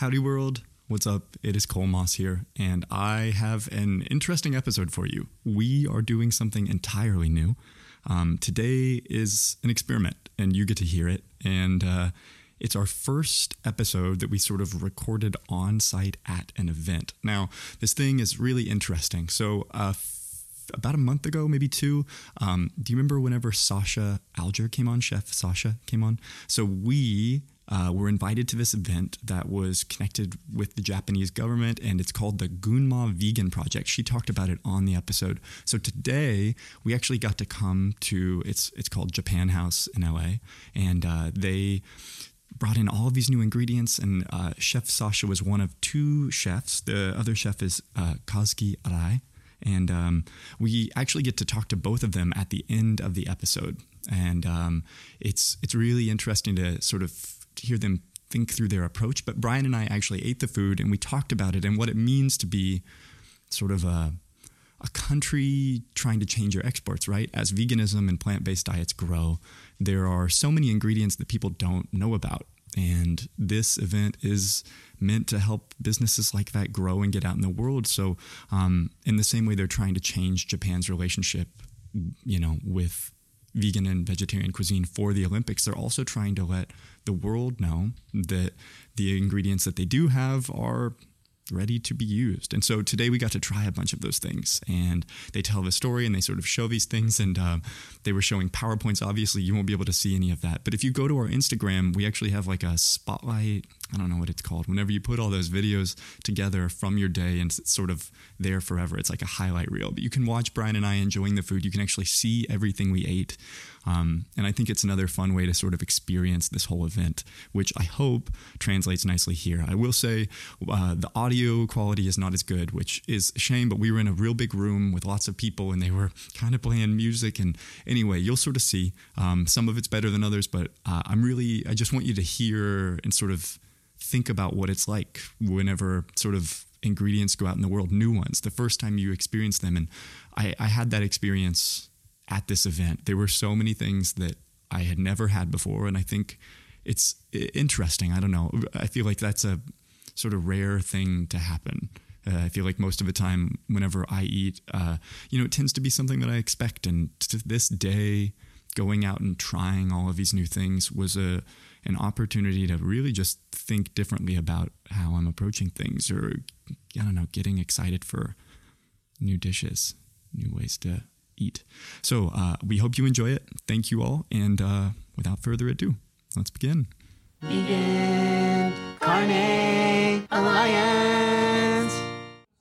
Howdy world, what's up? It is Cole Moss here, and I have an interesting episode for you. We are doing something entirely new. Today is an experiment, and you get to hear it, and it's our first episode that we sort of recorded on site at an event. Now, this thing is really interesting. So about a month ago, maybe two, do you remember whenever Sasha Alger came on? Chef Sasha came on? So we were invited to this event that was connected with the Japanese government, and it's called the Gunma Vegan Project. She talked about it on the episode. So today we actually got to come to, it's called Japan House in LA, and they brought in all of these new ingredients, and Chef Sasha was one of two chefs. The other chef is Kazuki Arai, and we actually get to talk to both of them at the end of the episode, and it's really interesting to sort of hear them think through their approach. But Brian and I actually ate the food, and we talked about it and what it means to be sort of a country trying to change your exports, right? As veganism and plant-based diets grow, there are so many ingredients that people don't know about. And this event is meant to help businesses like that grow and get out in the world. So in the same way they're trying to change Japan's relationship, you know, with vegan and vegetarian cuisine for the Olympics, they're also trying to let the world know that the ingredients that they do have are ready to be used. And so today we got to try a bunch of those things, and they tell the story and they sort of show these things, and they were showing PowerPoints. Obviously you won't be able to see any of that, but if you go to our Instagram, we actually have like a spotlight, I don't know what it's called, whenever you put all those videos together from your day and it's sort of there forever. It's like a highlight reel, but you can watch Brian and I enjoying the food. You can actually see everything we ate. And I think it's another fun way to sort of experience this whole event, which I hope translates nicely here. I will say the audio quality is not as good, which is a shame, but we were in a real big room with lots of people and they were kind of playing music. And anyway, you'll sort of see some of it's better than others, but I just want you to hear and sort of think about what it's like whenever sort of ingredients go out in the world, new ones, the first time you experience them. And I had that experience at this event. There were so many things that I had never had before, and I think it's interesting. I don't know. I feel like that's a sort of rare thing to happen. I feel like most of the time whenever I eat, it tends to be something that I expect. And to this day, going out and trying all of these new things was an opportunity to really just think differently about how I'm approaching things, or, I don't know, getting excited for new dishes, new ways to eat. So we hope you enjoy it. Thank you all. And without further ado, let's begin. Vegan Carne Alliance.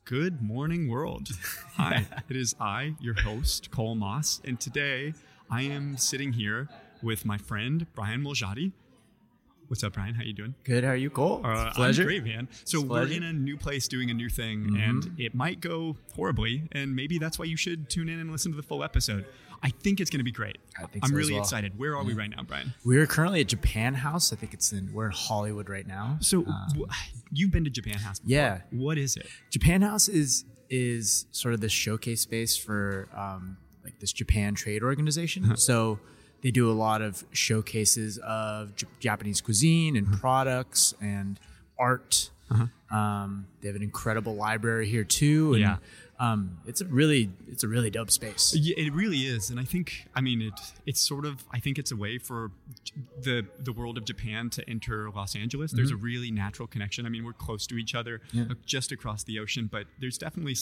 Good morning, world. Hi, it is I, your host, Cole Moss. And today I am sitting here with my friend, Brian Moeljadi. What's up, Brian? How you doing? Good. How are you, Cole? It's a pleasure. I'm great, man. So we're in a new place doing a new thing, and it might go horribly, and maybe that's why you should tune in and listen to the full episode. I think it's going to be great. I'm really excited. Where are we right now, Brian? We're currently at Japan House. I think we're in Hollywood right now. So you've been to Japan House before. Yeah. What is it? Japan House is sort of the showcase space for like this Japan trade organization. Huh. So they do a lot of showcases of Japanese cuisine and products and art. Uh-huh. They have an incredible library here too. And, it's a really dope space. Yeah, it really is. And I think, it's sort of, I think it's a way for the world of Japan to enter Los Angeles. There's a really natural connection. I mean, we're close to each other, just across the ocean, but there's definitely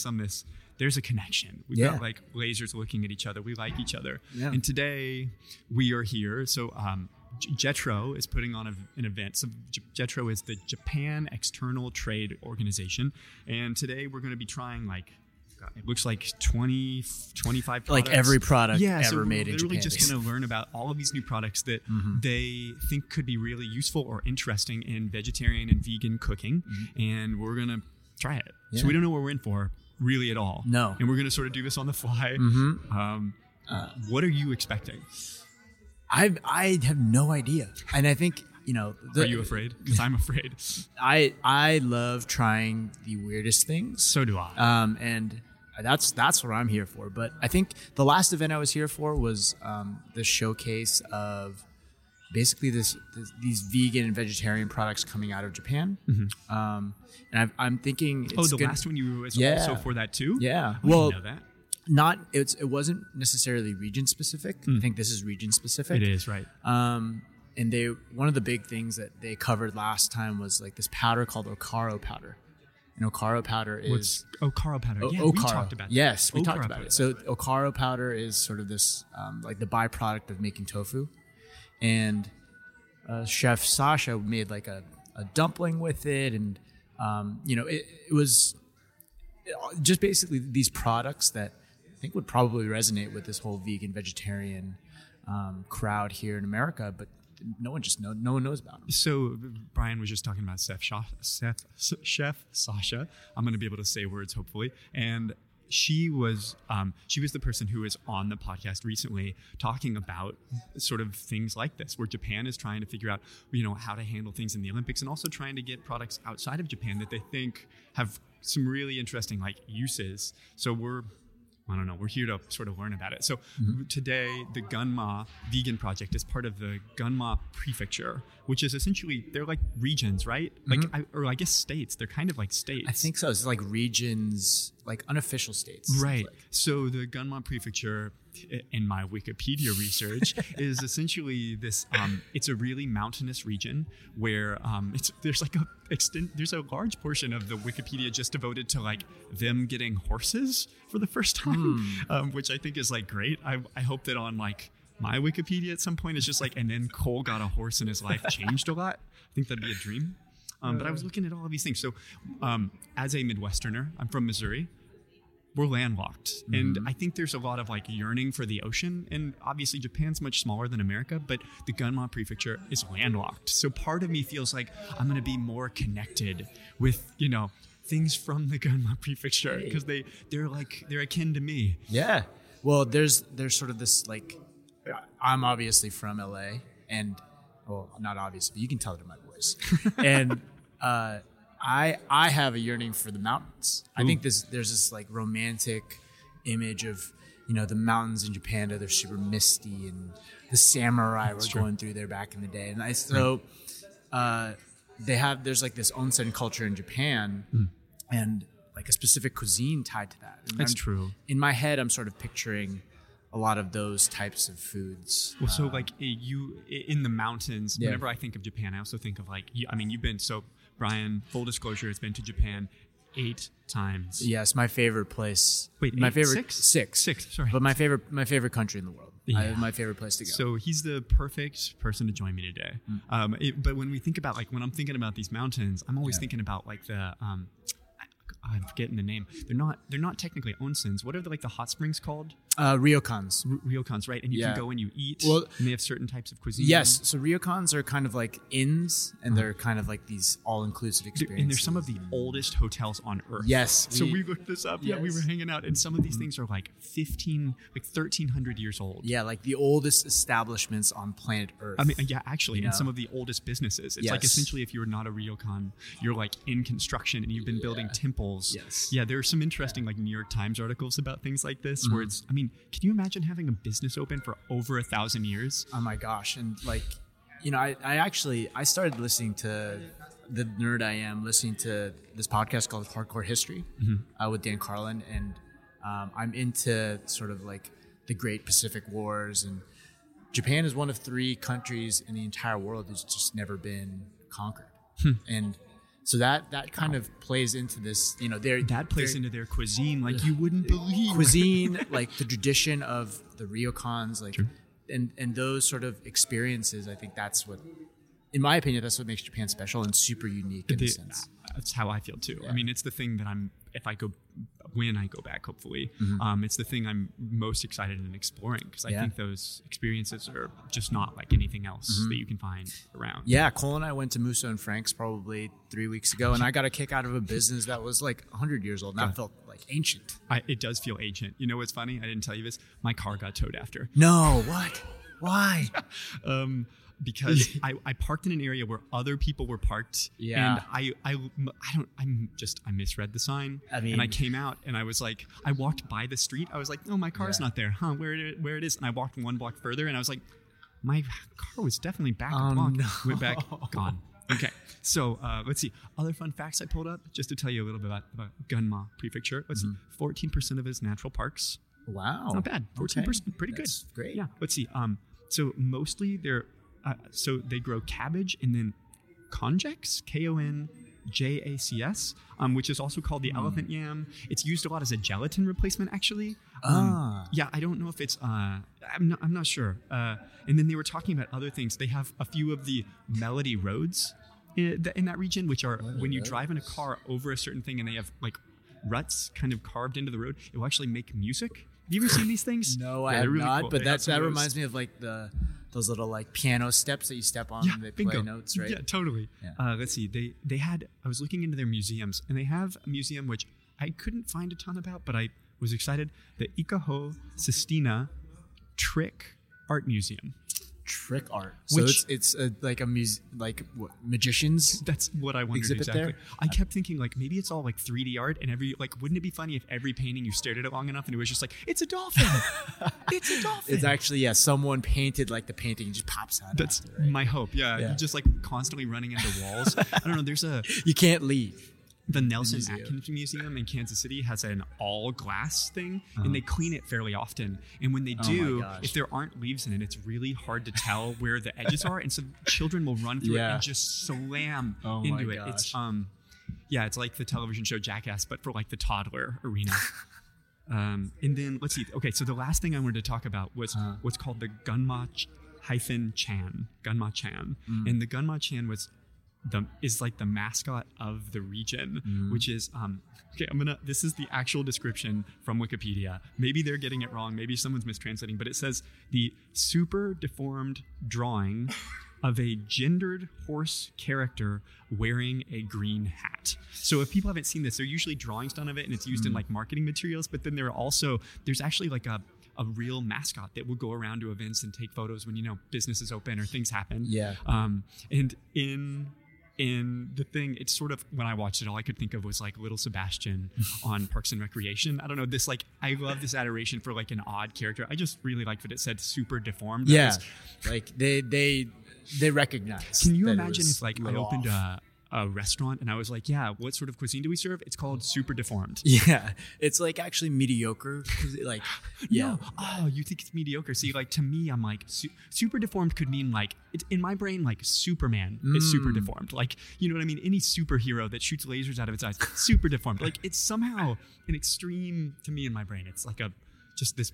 there's a connection. We've got like lasers looking at each other. We like each other. Yeah. And today we are here. So, JETRO is putting on an event. So JETRO is the Japan External Trade Organization. And today we're going to be trying it looks like 20, 25 products. Like every product ever made in Japan. We're literally just going to learn about all of these new products that they think could be really useful or interesting in vegetarian and vegan cooking. And we're going to try it. Yeah. So we don't know what we're in for really at all. No. And we're going to sort of do this on the fly. What are you expecting? I have no idea. And I think, are you afraid? Because I'm afraid. I love trying the weirdest things. So do I. And that's what I'm here for. But I think the last event I was here for was the showcase of basically these vegan and vegetarian products coming out of Japan. Mm-hmm. And I'm thinking... It's last one you were also for that too? Yeah. I didn't know that. It wasn't necessarily region specific. I think this is region specific. It is, right. And one of the big things that they covered last time was like this powder called Okara powder. And Okara powder is... What's Okara powder? We talked about that. Yes, we talked about it. So Okara powder is sort of this like the byproduct of making tofu. And Chef Sasha made like a dumpling with it. And, it was just basically these products that I think would probably resonate with this whole vegan, vegetarian crowd here in America, but no one knows about them. So Brian was just talking about Chef Sasha. I'm going to be able to say words, hopefully. And she was the person who was on the podcast recently talking about sort of things like this, where Japan is trying to figure out, how to handle things in the Olympics and also trying to get products outside of Japan that they think have some really interesting like uses. So we're here to sort of learn about it. So today, the Gunma Vegan Project is part of the Gunma Prefecture, which is essentially, they're like regions, right? Mm-hmm. I guess states. They're kind of like states. I think so. It's like regions, like unofficial states. Right. Like. So the Gunma Prefecture, in my Wikipedia research, is essentially this, it's a really mountainous region where there's a large portion of the Wikipedia just devoted to like them getting horses for the first time, which I think is like great. I hope that on like my Wikipedia at some point it's just like, and then Cole got a horse and his life changed a lot. I think that'd be a dream. But I was looking at all of these things. So as a Midwesterner, I'm from Missouri. We're landlocked. And I think there's a lot of like yearning for the ocean. And obviously Japan's much smaller than America, but the Gunma Prefecture is landlocked. So part of me feels like I'm going to be more connected with, things from the Gunma Prefecture because they're akin to me. Yeah. Well, there's sort of this like, I'm obviously from LA and, well, not obvious, but you can tell it in my voice. And, I have a yearning for the mountains. Ooh. I think there's this like romantic image of, the mountains in Japan, they're super misty and the samurai were going through there back in the day. And there's like this onsen culture in Japan and like a specific cuisine tied to that. And That's true. In my head, I'm sort of picturing a lot of those types of foods. Well, so like you in the mountains, whenever I think of Japan, I also think of like, you've been so... Brian, full disclosure, has been to Japan 8 times. Yes, my favorite place. Wait, my favorite six. Six, sorry. But my favorite country in the world. Yeah. My favorite place to go. So he's the perfect person to join me today. Mm-hmm. But when we think about like when I'm thinking about these mountains, I'm always thinking about like the I'm forgetting the name. They're not technically onsens. What are the hot springs called? Ryokans. Ryokans, right? And you can go and you eat. Well, and they have certain types of cuisine. Yes. So ryokans are kind of like inns, and they're kind of like these all-inclusive experiences. And they're some of the oldest hotels on earth. Yes. So we looked this up. Yes. Yeah, we were hanging out, and some of these things are like 1,300 years old. Yeah, like the oldest establishments on planet Earth. I mean, yeah, actually, and some of the oldest businesses. It's like essentially if you're not a ryokan, you're like in construction, and you've been building temples. Yes. Yeah, there are some interesting like New York Times articles about things like this where it's, can you imagine having a business open for over 1,000 years? Oh my gosh. And like, I started listening to the nerd I am, listening to this podcast called Hardcore History with Dan Carlin. And I'm into sort of like the Great Pacific Wars. And Japan is one of 3 countries in the entire world that's just never been conquered. And so that kind of plays into this, into their cuisine like you wouldn't believe. Cuisine, like the tradition of the ryokans, like and those sort of experiences. I think that's what, in my opinion, that's what makes Japan special and super unique in a sense. That's how I feel too. Yeah. I mean, it's the thing that if I go back, hopefully, it's the thing I'm most excited in exploring because I think those experiences are just not like anything else that you can find around. Yeah, Cole and I went to Musso and Frank's probably 3 weeks ago, and I got a kick out of a business that was like 100 years old, and that felt like ancient. It does feel ancient. You know what's funny? I didn't tell you this. My car got towed after. No, what? Why? Because I parked in an area where other people were parked, and I misread the sign, and I came out and I was like, I walked by the street, I was like, oh, my car's not there, huh? Where it is? And I walked one block further and I was like, My car was definitely back a block. No. Went back, gone. Okay, so let's see. Other fun facts I pulled up, just to tell you a little bit about Gunma Prefecture. Let's see, 14% of his natural parks. Wow. Not bad. 14%, okay. Pretty That's good. Great. Yeah. Let's see. So mostly they're, so they grow cabbage and then konjacs, Konjacs, which is also called the elephant yam. It's used a lot as a gelatin replacement, actually. Yeah, I don't know if it's, I'm not sure. And then they were talking about other things. They have a few of the melody roads in that region, which are when you drive in a car over a certain thing and they have like ruts kind of carved into the road, it will actually make music. Have you ever seen these things? No, I have really not, cool. But that reminds me of like those little like piano steps that you step on and they play notes, right? Yeah, totally. Yeah. Let's see. They had, I was looking into their museums, and they have a museum which I couldn't find a ton about, but I was excited. The Ikaho Sistina Trick Art Museum. Trick art. So which, it's like magicians. That's what I wondered exactly. There? I kept thinking like maybe it's all like 3D art and every like wouldn't it be funny if every painting you stared at it long enough and it was just like it's a dolphin. It's a dolphin. It's actually someone painted like the painting just pops out. That's after, right? My hope. Yeah, you're just like constantly running into walls. I don't know. There's a you can't leave. The Nelson Atkins Museum in Kansas City has an all-glass thing, and they clean it fairly often. And when they do, if there aren't leaves in it, it's really hard to tell where the edges are. And so children will run through it and just slam into it. Gosh. It's it's like the television show Jackass, but for like the toddler arena. And then let's see. Okay, so the last thing I wanted to talk about was what's called the Gunma-chan, and the Gunma-chan was. Is like the mascot of the region, which is okay. This is the actual description from Wikipedia. Maybe they're getting it wrong. Maybe someone's mistranslating. But it says the super deformed drawing of a gendered horse character wearing a green hat. So if people haven't seen this, they're usually drawings done of it, and it's used in like marketing materials. But then there's actually like a real mascot that will go around to events and take photos when businesses open or things happen. Yeah. And in the thing, it's sort of, when I watched it, all I could think of was like Little Sebastian on Parks and Recreation. I don't know, this like, I love this adoration for like an odd character. I just really liked that it said super deformed. Yeah, like they recognize. Can you imagine if like I opened a restaurant and I was like, yeah, what sort of cuisine do we serve? It's called super deformed. Yeah, it's like actually mediocre. Like, yeah. No. Oh, you think it's mediocre. See, like to me, I'm like super deformed could mean like, it's in my brain, like Superman is super deformed. Like, you know what I mean? Any superhero that shoots lasers out of its eyes, super deformed. Like it's somehow an extreme to me in my brain. It's like just this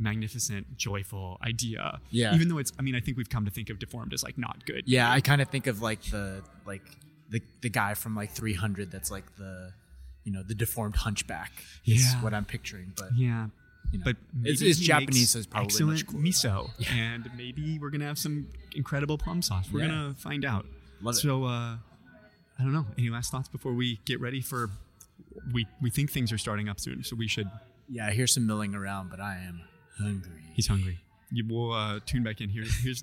magnificent, joyful idea. Yeah. Even though I think we've come to think of deformed as like not good. Yeah, I kind of think of like the guy from like 300 that's like the the deformed hunchback is what I'm picturing, but but it's Japanese, so it's probably excellent much cooler. Miso and maybe we're gonna have some incredible plum sauce. We're gonna find out. Love so it. I don't know, any last thoughts before we get ready for we think things are starting up soon, so we should I hear some milling around, but I am hungry. He's hungry. We'll tune back in. Here's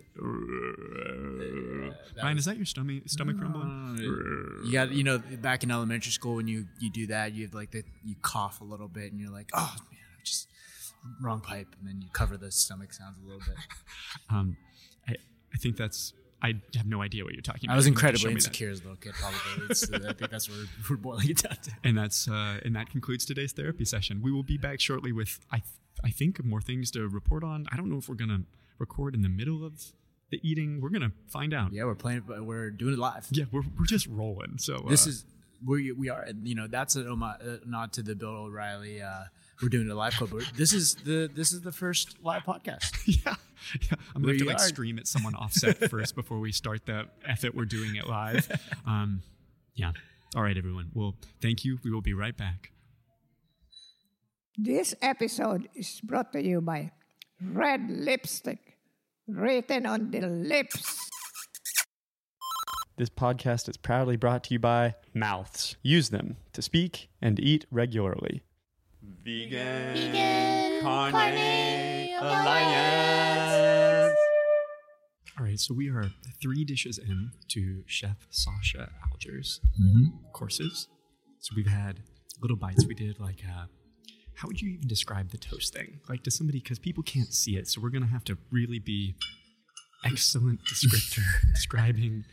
Ryan, is that your stomach rumbling? Yeah, back in elementary school when you do that, you have like you cough a little bit and you're like, oh man, just wrong pipe, and then you cover the stomach sounds a little bit. I think that's. I have no idea what you're talking about. I was incredibly insecure as a little kid, probably. I think that's where we're boiling it down to. And that concludes today's therapy session. We will be back shortly with, I think, more things to report on. I don't know if we're going to record in the middle of the eating. We're going to find out. Yeah, we're playing, but we're doing it live. Yeah, we're just rolling. So this is we are. That's a nod to the Bill O'Reilly. We're doing a live club. This is the first live podcast. Yeah. I'm going to have to scream at someone offset first before we start the effort. We're doing it live. Yeah. All right, everyone. Well, thank you. We will be right back. This episode is brought to you by Red Lipstick, written on the lips. This podcast is proudly brought to you by mouths. Use them to speak and eat regularly. Vegan Carne Alliance. All right, so we are 3 dishes in to Chef Sasha Alger's courses. So we've had little bites. We did like how would you even describe the toast thing? Like to somebody, because people can't see it, so we're going to have to really be excellent descriptor describing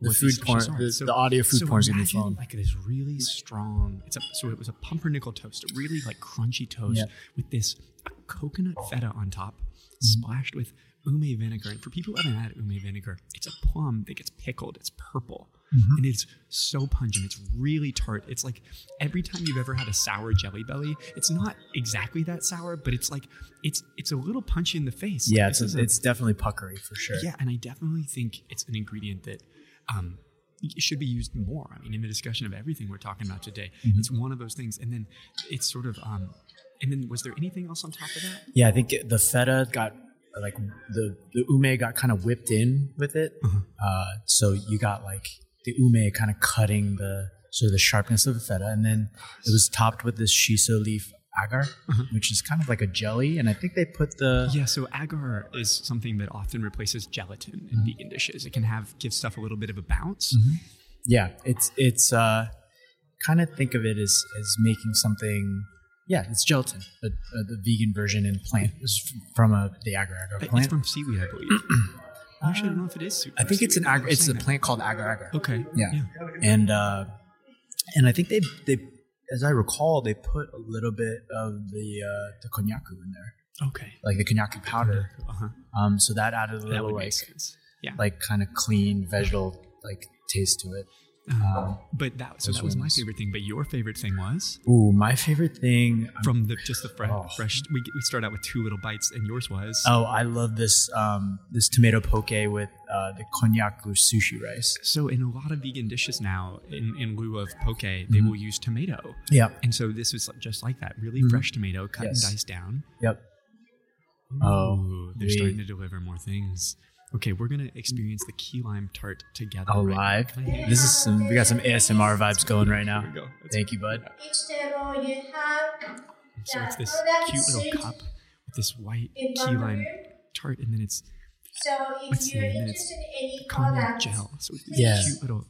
the food porn, the audio food porn in your phone. Like this really strong, so it was a pumpernickel toast, a really like crunchy toast with this coconut feta on top, splashed with ume vinegar. And for people who haven't had ume vinegar, it's a plum that gets pickled. It's purple. Mm-hmm. And it's so pungent. It's really tart. It's like every time you've ever had a sour Jelly Belly, it's not exactly that sour, but it's like it's a little punchy in the face. Yeah, like it's definitely puckery for sure. Yeah, and I definitely think it's an ingredient that should be used more. I mean, in the discussion of everything we're talking about today, it's one of those things. And then it's sort of and then was there anything else on top of that? Yeah, I think the feta got like the ume got kind of whipped in with it, so you got like the ume kind of cutting the sort of the sharpness of the feta, and then it was topped with this shiso leaf agar, which is kind of like a jelly, and I think they put the... Yeah, so agar is something that often replaces gelatin in vegan dishes. It can give stuff a little bit of a bounce. Yeah, it's kind of think of it as making something... Yeah, it's gelatin, but the vegan version in plant is from the agar-agar plant. It's from seaweed, I believe. Actually, I don't know if it is. I think it's a plant called agar-agar. Okay. Yeah. And I think they as I recall, they put a little bit of the konnyaku in there. Okay. Like the konnyaku powder. So that added a little like kind of clean vegetal like taste to it. But that was my favorite thing. But your favorite thing was? Ooh, my favorite thing from the fresh. We start out with two little bites, and yours was. Oh, I love this this tomato poke with the konnyaku sushi rice. So in a lot of vegan dishes now, in lieu of poke, they will use tomato. Yeah, and so this is just like that, really fresh tomato, cut and diced down. Yep. Oh, they're starting to deliver more things. Okay, we're gonna experience the key lime tart together. Alive! Right, this is we got some ASMR vibes going right now. Go. Thank you, bud. So it's this cute little cup with this white key lime tart, and then it's cognac gel. So it's this cute little.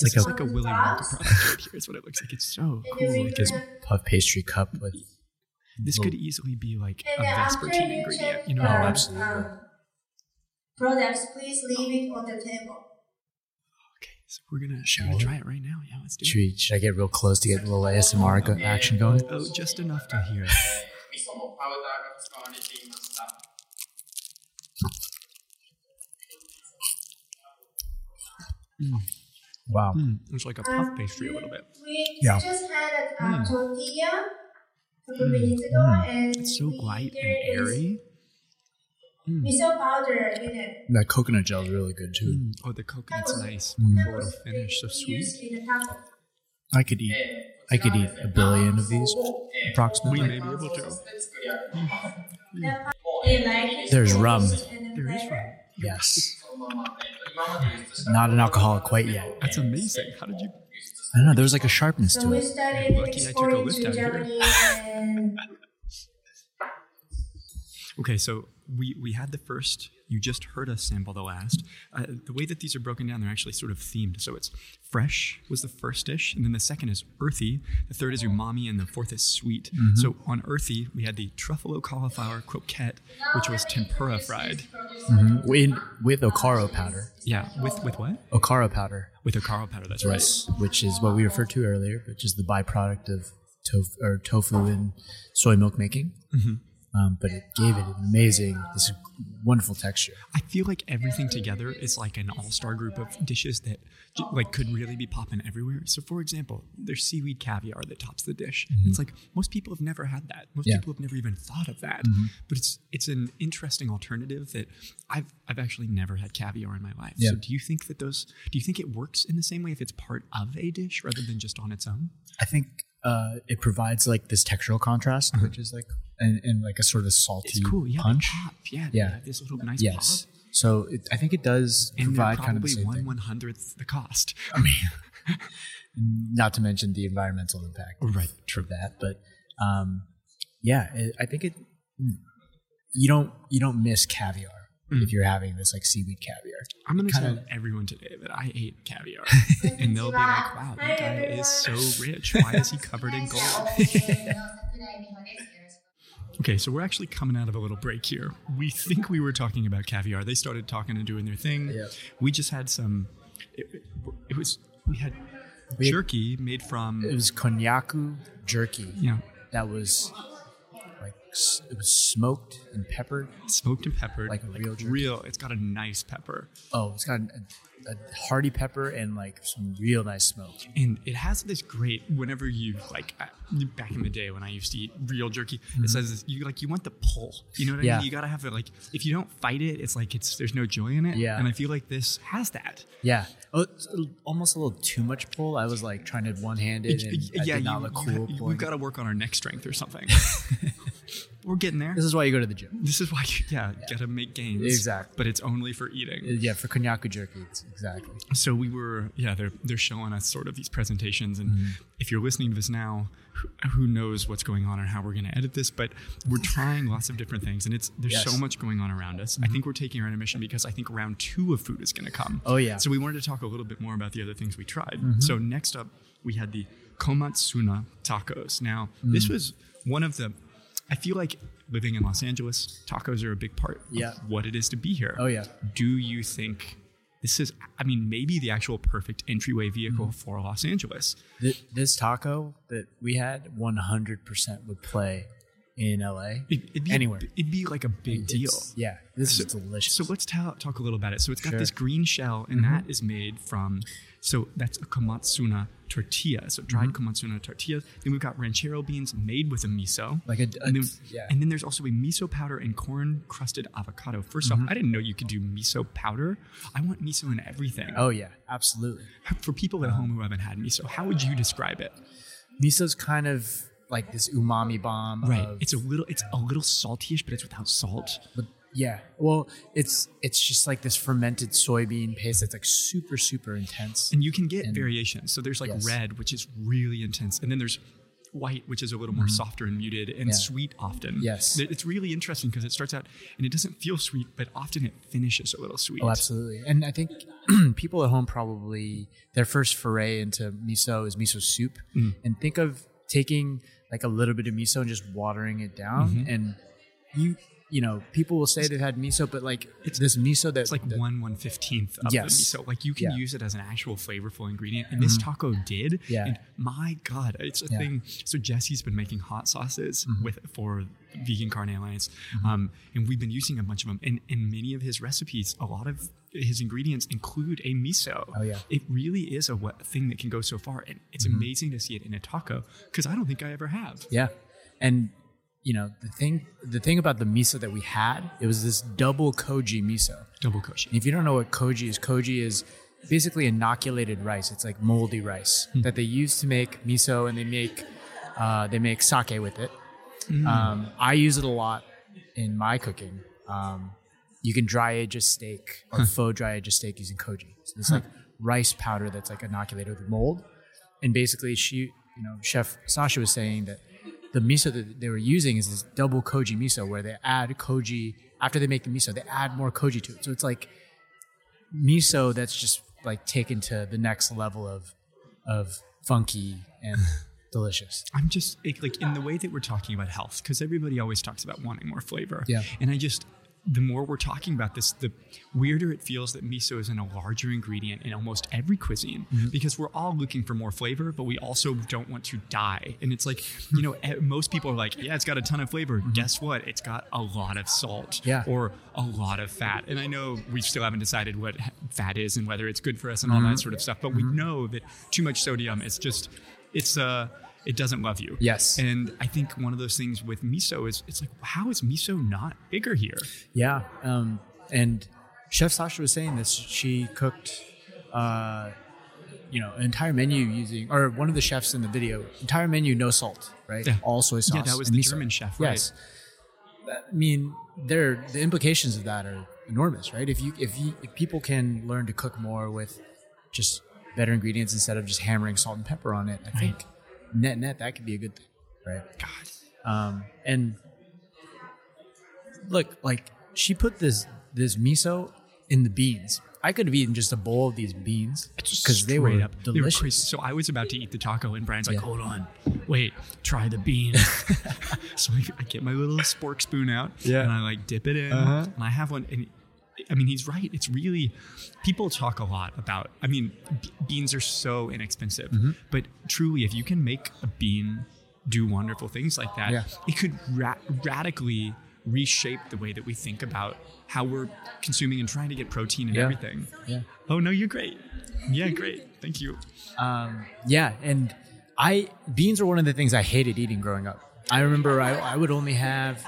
It's like a Willy Wonka product. Here's what it looks like. It's so cool. Like this puff pastry cup with. This could easily be like a Vespertine ingredient. You know, absolutely. Products, please leave it on the table. Okay, so we're going to try it right now. Yeah, let's do it. Should I get real close to get a little ASMR action going? Oh, just enough to hear. Wow. It's like a puff pastry a little bit. We just had a tortilla a couple minutes ago. And it's so light and airy. Miso powder in it. That coconut gel is really good too. Oh, the coconut's nice. Wonderful little finish. So sweet. I could eat a billion of these, approximately. We may be able to. There's rum. There is rum. Yes. Not an alcoholic quite yet. That's amazing. How did you? I don't know. There was like a sharpness to it. I'm lucky I took a lift out here. Okay, so we had the first. You just heard us sample the last. The way that these are broken down, they're actually sort of themed. So it's fresh was the first dish, and then the second is earthy, the third is umami, and the fourth is sweet. So on earthy, we had the truffalo cauliflower croquette, which was tempura fried. With Okara powder. Yeah, with what? Okara powder. With Okara powder, that's right. Which is what we referred to earlier, which is the byproduct of tofu and soy milk making. But it gave it an amazing, this wonderful texture. I feel like everything together is like an all-star group of dishes that like could really be popping everywhere. So, for example, there's seaweed caviar that tops the dish. It's like most people have never had that. Most people have never even thought of that. But it's an interesting alternative that I've actually never had caviar in my life. Yeah. So, do you think it works in the same way if it's part of a dish rather than just on its own? I think it provides like this textural contrast, which is like. And like a sort of salty punch. Pop. Yeah, this little nice pop. So I think it does provide kind of the same thing. 1/100th the cost. I mean, not to mention the environmental impact of that. But I think you don't miss caviar if you're having this like seaweed caviar. I'm going to tell everyone today that I ate caviar, and they'll be like, "Wow, that guy is so rich. Why is he covered in gold?" Okay, so we're actually coming out of a little break here. We think we were talking about caviar. They started talking and doing their thing. Yeah. We just had some... We had jerky made from... It was konnyaku jerky. Yeah. That was... It was smoked and peppered. Like a real jerky. It's got a nice pepper. Oh, it's got a hearty pepper and like some real nice smoke. And it has this great, whenever you like, back in the day when I used to eat real jerky, mm-hmm. It says this, you want the pull. You know what I mean? You got to have it like, if you don't fight it, it's like there's no joy in it. Yeah. And I feel like this has that. Yeah. Oh, almost a little too much pull. I was like trying to one-handed and I did not look cool. We've got to work on our neck strength or something. We're getting there. This is why you go to the gym. This is why you gotta make gains. Exactly. But it's only for eating. Yeah, for konnyaku jerky. Exactly. So we were, they're showing us sort of these presentations. And if you're listening to this now, who knows what's going on and how we're going to edit this, but we're trying lots of different things. And there's so much going on around us. Mm-hmm. I think we're taking our intermission because I think round 2 of food is going to come. Oh, yeah. So we wanted to talk a little bit more about the other things we tried. Mm-hmm. So next up, we had the komatsuna tacos. Now, this was one of the... I feel like living in Los Angeles, tacos are a big part of what it is to be here. Oh, yeah. Do you think this is, maybe the actual perfect entryway vehicle for Los Angeles? This taco that we had 100% would play in LA, anywhere. It'd be like a big deal. Yeah, this is delicious. So let's talk a little about it. So it's got this green shell, and that is made from... So that's a komatsuna tortilla. So dried komatsuna tortillas. Then we've got ranchero beans made with a miso. And then there's also a miso powder and corn-crusted avocado. First off, I didn't know you could do miso powder. I want miso in everything. Oh, yeah. Absolutely. For people at home who haven't had miso, how would you describe it? Miso's kind of like this umami bomb. Right. It's a little salty-ish, but it's without salt. But yeah. Well, it's just like this fermented soybean paste that's like super, super intense. And you can get variations. So there's like red, which is really intense. And then there's white, which is a little more softer and muted and sweet often. Yes. It's really interesting because it starts out and it doesn't feel sweet, but often it finishes a little sweet. Oh, absolutely. And I think people at home probably, their first foray into miso is miso soup. Mm. And think of taking like a little bit of miso and just watering it down. Mm-hmm. And people will say they've had miso, but like it's this miso that's like 1/15 of the miso. Like you can use it as an actual flavorful ingredient. And this taco did. Yeah. And my God, it's a thing. So Jesse's been making hot sauces for Vegan Carne Alliance. And we've been using a bunch of them. And in many of his recipes, a lot of his ingredients include a miso. Oh, yeah. It really is a thing that can go so far. And it's amazing to see it in a taco because I don't think I ever have. Yeah. And the thing about the miso that we had, it was this double koji miso. Double koji. And if you don't know what koji is basically inoculated rice. It's like moldy rice that they use to make miso, and they make sake with it. Mm. I use it a lot in my cooking. You can dry age a steak or faux dry age a steak using koji. So it's like rice powder that's like inoculated with mold. And basically, Chef Sasha was saying that the miso that they were using is this double koji miso where they add koji, after they make the miso, they add more koji to it. So it's like miso that's just like taken to the next level of funky and delicious. I'm just like in the way that we're talking about health, because everybody always talks about wanting more flavor. Yeah. And the more we're talking about this, the weirder it feels that miso isn't a larger ingredient in almost every cuisine because we're all looking for more flavor, but we also don't want to die. And it's like, most people are like, yeah, it's got a ton of flavor. Mm-hmm. Guess what? It's got a lot of salt or a lot of fat. And I know we still haven't decided what fat is and whether it's good for us and all that sort of stuff, but we know that too much sodium is just, it doesn't love you. Yes. And I think one of those things with miso is it's like, how is miso not bigger here? Yeah. And Chef Sasha was saying this. She cooked, an entire menu using, or one of the chefs in the video, entire menu, no salt, right? Yeah. All soy sauce. Yeah, that was the miso. German chef, right? Yes. I mean, the implications of that are enormous, right? If people can learn to cook more with just better ingredients instead of just hammering salt and pepper on it, I think... Net, that could be a good thing, right? God. And look, like she put this miso in the beans. I could have eaten just a bowl of these beans because they were delicious. They were crazy. So I was about to eat the taco, and Brian's like, "Hold on, wait, try the bean. So I get my little spork spoon out, and I like dip it in, and I have one. And I mean, he's right. It's really, people talk a lot about, I mean, beans are so inexpensive, but truly, if you can make a bean do wonderful things like that, it could radically reshape the way that we think about how we're consuming and trying to get protein and everything. Oh, no, you're great. Yeah, great. Thank you. And beans are one of the things I hated eating growing up. I remember I would only have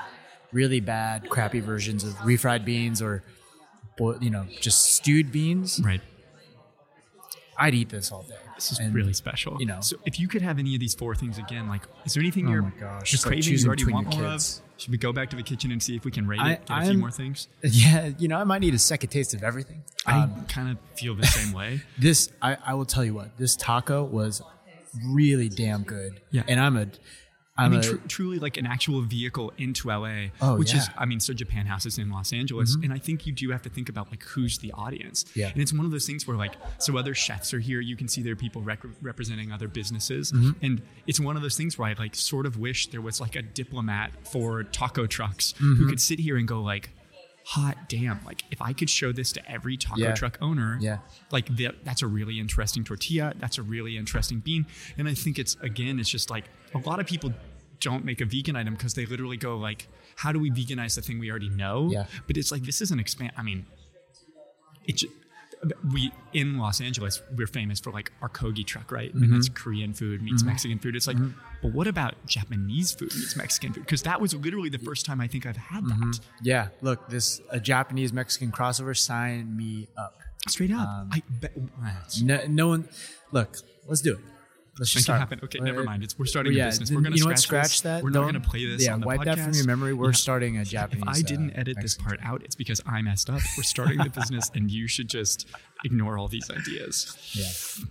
really bad, crappy versions of refried beans or, you know, just stewed beans. Right. I'd eat this all day. This is really special. You know. So if you could have any of these four things again, like, is there anything you're just craving you already want more of? Should we go back to the kitchen and see if we can rate it, get a few more things? Yeah, you know, I might need a second taste of everything. I kind of feel the same way. This, I will tell you what, this taco was really damn good. Yeah. And truly like an actual vehicle into LA, is, I mean, so Japan House is in Los Angeles, and I think you do have to think about like who's the audience. Yeah. And it's one of those things where like, so other chefs are here, you can see there are people representing other businesses. And it's one of those things where I like sort of wish there was like a diplomat for taco trucks who could sit here and go like, hot damn, like if I could show this to every taco truck owner, like that's a really interesting tortilla, that's a really interesting bean. And I think it's, again, it's just like a lot of people don't make a vegan item because they literally go like, how do we veganize the thing we already know? But it's like, this is an I mean, we in Los Angeles, we're famous for like our Kogi truck, right? And that's Korean food meets Mexican food. It's like, but what about Japanese food meets Mexican food? Because that was literally the first time I think I've had that. Yeah, look, this a Japanese Mexican crossover, sign me up. Straight up. I bet. No one. Look, let's do it. Let's just start. Okay, never mind. We're starting a business. We're going to scratch that. We're not going to play this on the podcast. Yeah, wipe that from your memory. We're starting a Japanese. If I didn't edit this part out, it's because I messed up. We're starting the business, and you should just ignore all these ideas. Yeah.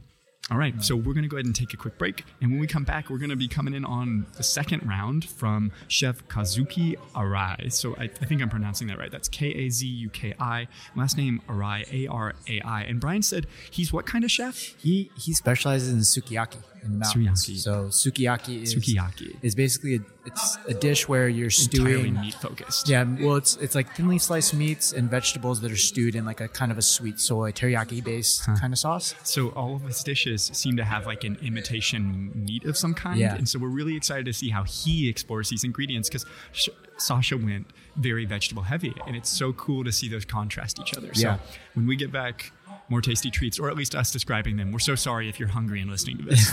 All right, so we're going to go ahead and take a quick break. And when we come back, we're going to be coming in on the second round from Chef Kazuki Arai. So I think I'm pronouncing that right. That's Kazuki. Last name Arai, Arai. And Brian said he's what kind of chef? He specializes in sukiyaki in the mountains. Sukiyaki. So sukiyaki is basically a dish where you're stewing. Entirely meat focused. Yeah, well, it's like thinly sliced meats and vegetables that are stewed in like a kind of a sweet soy teriyaki based kind of sauce. So all of his dishes seem to have like an imitation meat of some kind, and so we're really excited to see how he explores these ingredients, because Sasha went very vegetable heavy, and it's so cool to see those contrast each other. So when we get back, more tasty treats, or at least us describing them. We're so sorry if you're hungry and listening to this.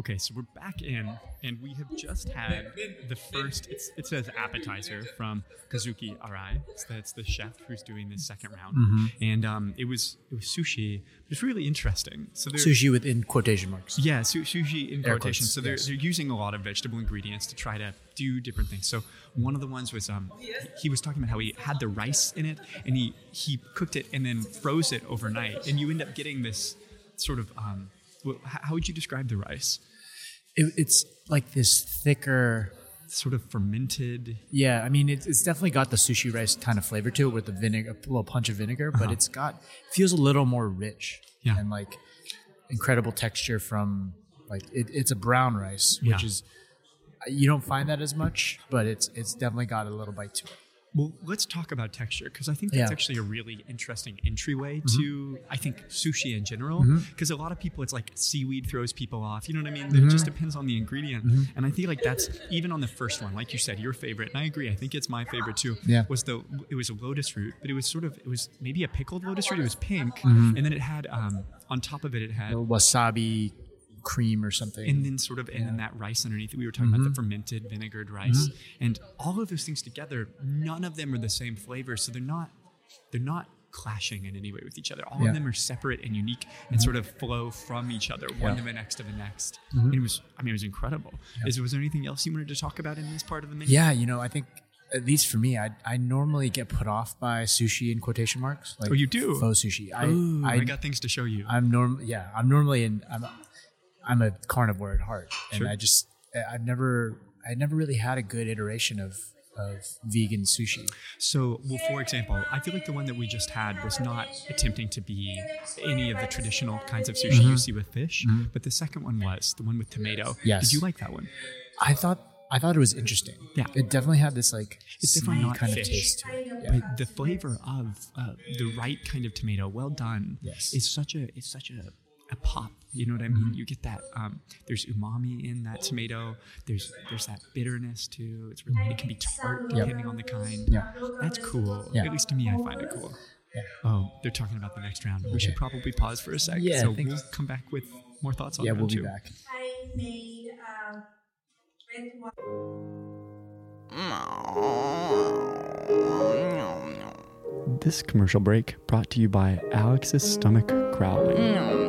Okay, so we're back in, and we have just had the first, it says appetizer from Kazuki Arai. So that's the chef who's doing this second round. And it was sushi. It was really interesting. So sushi within quotation marks. Yeah, sushi in quotation. So they're using a lot of vegetable ingredients to try to do different things. So one of the ones was, he was talking about how he had the rice in it, and he cooked it and then froze it overnight. And you end up getting this sort of, how would you describe the rice? It's like this thicker, sort of fermented. Yeah, I mean, it's definitely got the sushi rice kind of flavor to it with the vinegar, a little punch of vinegar, but it feels a little more rich and like incredible texture from like it's a brown rice, which is, you don't find that as much, but it's definitely got a little bite to it. Well, let's talk about texture, because I think that's actually a really interesting entryway to, I think, sushi in general, because a lot of people, it's like seaweed throws people off. You know what I mean? It just depends on the ingredient. And I feel like that's, even on the first one, like you said, your favorite, and I agree, I think it's my favorite too, was a lotus root, but it was maybe a pickled lotus root. It was pink, and then it had, on top of it, wasabi cream or something, and then then that rice underneath it. We were talking about the fermented vinegared rice, and all of those things together, none of them are the same flavor, so they're not clashing in any way with each other. All of them are separate and unique, and sort of flow from each other, one to the next to the next. And it was incredible. Was there anything else you wanted to talk about in this part of the menu? You know, I think, at least for me, I normally get put off by sushi in quotation marks. Like, oh, you do? Faux sushi. I got things to show you. I'm a carnivore at heart, and I've never really had a good iteration of of vegan sushi? So, well, for example, I feel like the one that we just had was not attempting to be any of the traditional kinds of sushi you see with fish, but the second one was, the one with tomato. Yes. Did you like that one? I thought it was interesting. Yeah. It definitely had this like sweet kind of taste to it. Yeah. But the flavor of the right kind of tomato, well done, is such a a pop. You know what I mean? You get that there's umami in that tomato. There's that bitterness too. It's really, it can be tart depending on the kind. Yeah. That's cool. Yeah. At least to me, I find it cool. Yeah. Oh, they're talking about the next round. We should probably pause for a sec. Yeah, so we'll come back with more thoughts on that. Yeah, we'll be back. I made this commercial break brought to you by Alex's stomach growling.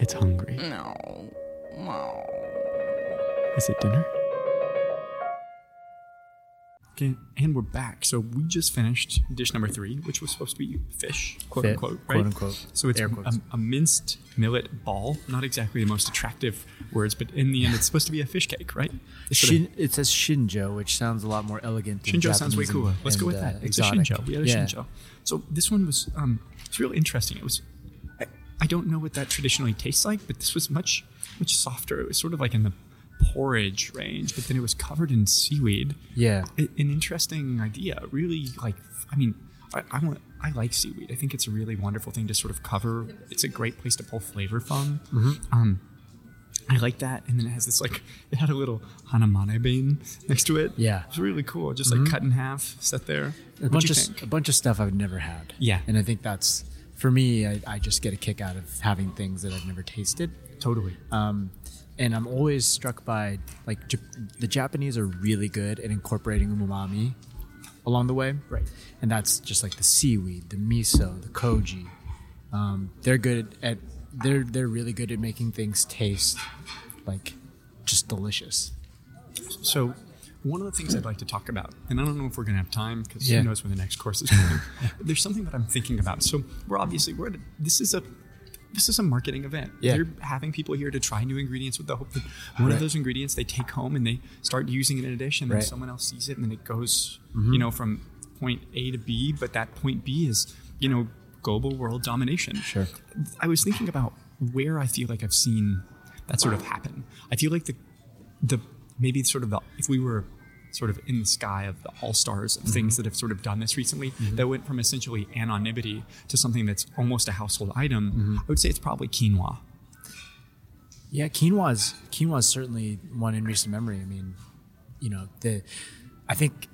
It's hungry. Is it dinner? Okay, and we're back. So we just finished dish number 3, which was supposed to be fish, quote unquote, right? Quote unquote. So it's a minced millet ball. Not exactly the most attractive words, but in the end, it's supposed to be a fish cake, right? It says shinjo, which sounds a lot more elegant. Shinjo sounds way cooler. Let's go with that. It's exotic. A shinjo. We had a shinjo. So this one was it's real interesting. It was, I don't know what that traditionally tastes like, but this was much, much softer. It was sort of like in the porridge range, but then it was covered in seaweed. Yeah, an interesting idea. Really, like, I mean, I like seaweed. I think it's a really wonderful thing to sort of cover. It's a great place to pull flavor from. I like that, and then it has this like, it had a little hanamane bean next to it. Yeah, it's really cool. Just like cut in half, set there. A bunch of stuff I've never had. Yeah, and I think that's for me. I just get a kick out of having things that I've never tasted. Totally. And I'm always struck by, like, the Japanese are really good at incorporating umami along the way. Right. And that's just, like, the seaweed, the miso, the koji. They're good at, they're really good at making things taste, like, just delicious. So one of the things I'd like to talk about, and I don't know if we're going to have time because who knows when the next course is coming. There's something that I'm thinking about. So this is a marketing event. Yeah. They're having people here to try new ingredients with the hope that one of those ingredients they take home and they start using it in a dish, and then someone else sees it, and then it goes, from point A to B. But that point B is, global world domination. Sure. I was thinking about where I feel like I've seen that sort of happen. I feel like if we were sort of in the sky of the all-stars of things that have sort of done this recently that went from essentially anonymity to something that's almost a household item, I would say it's probably quinoa. Yeah, quinoa's certainly one in recent memory. I mean, I think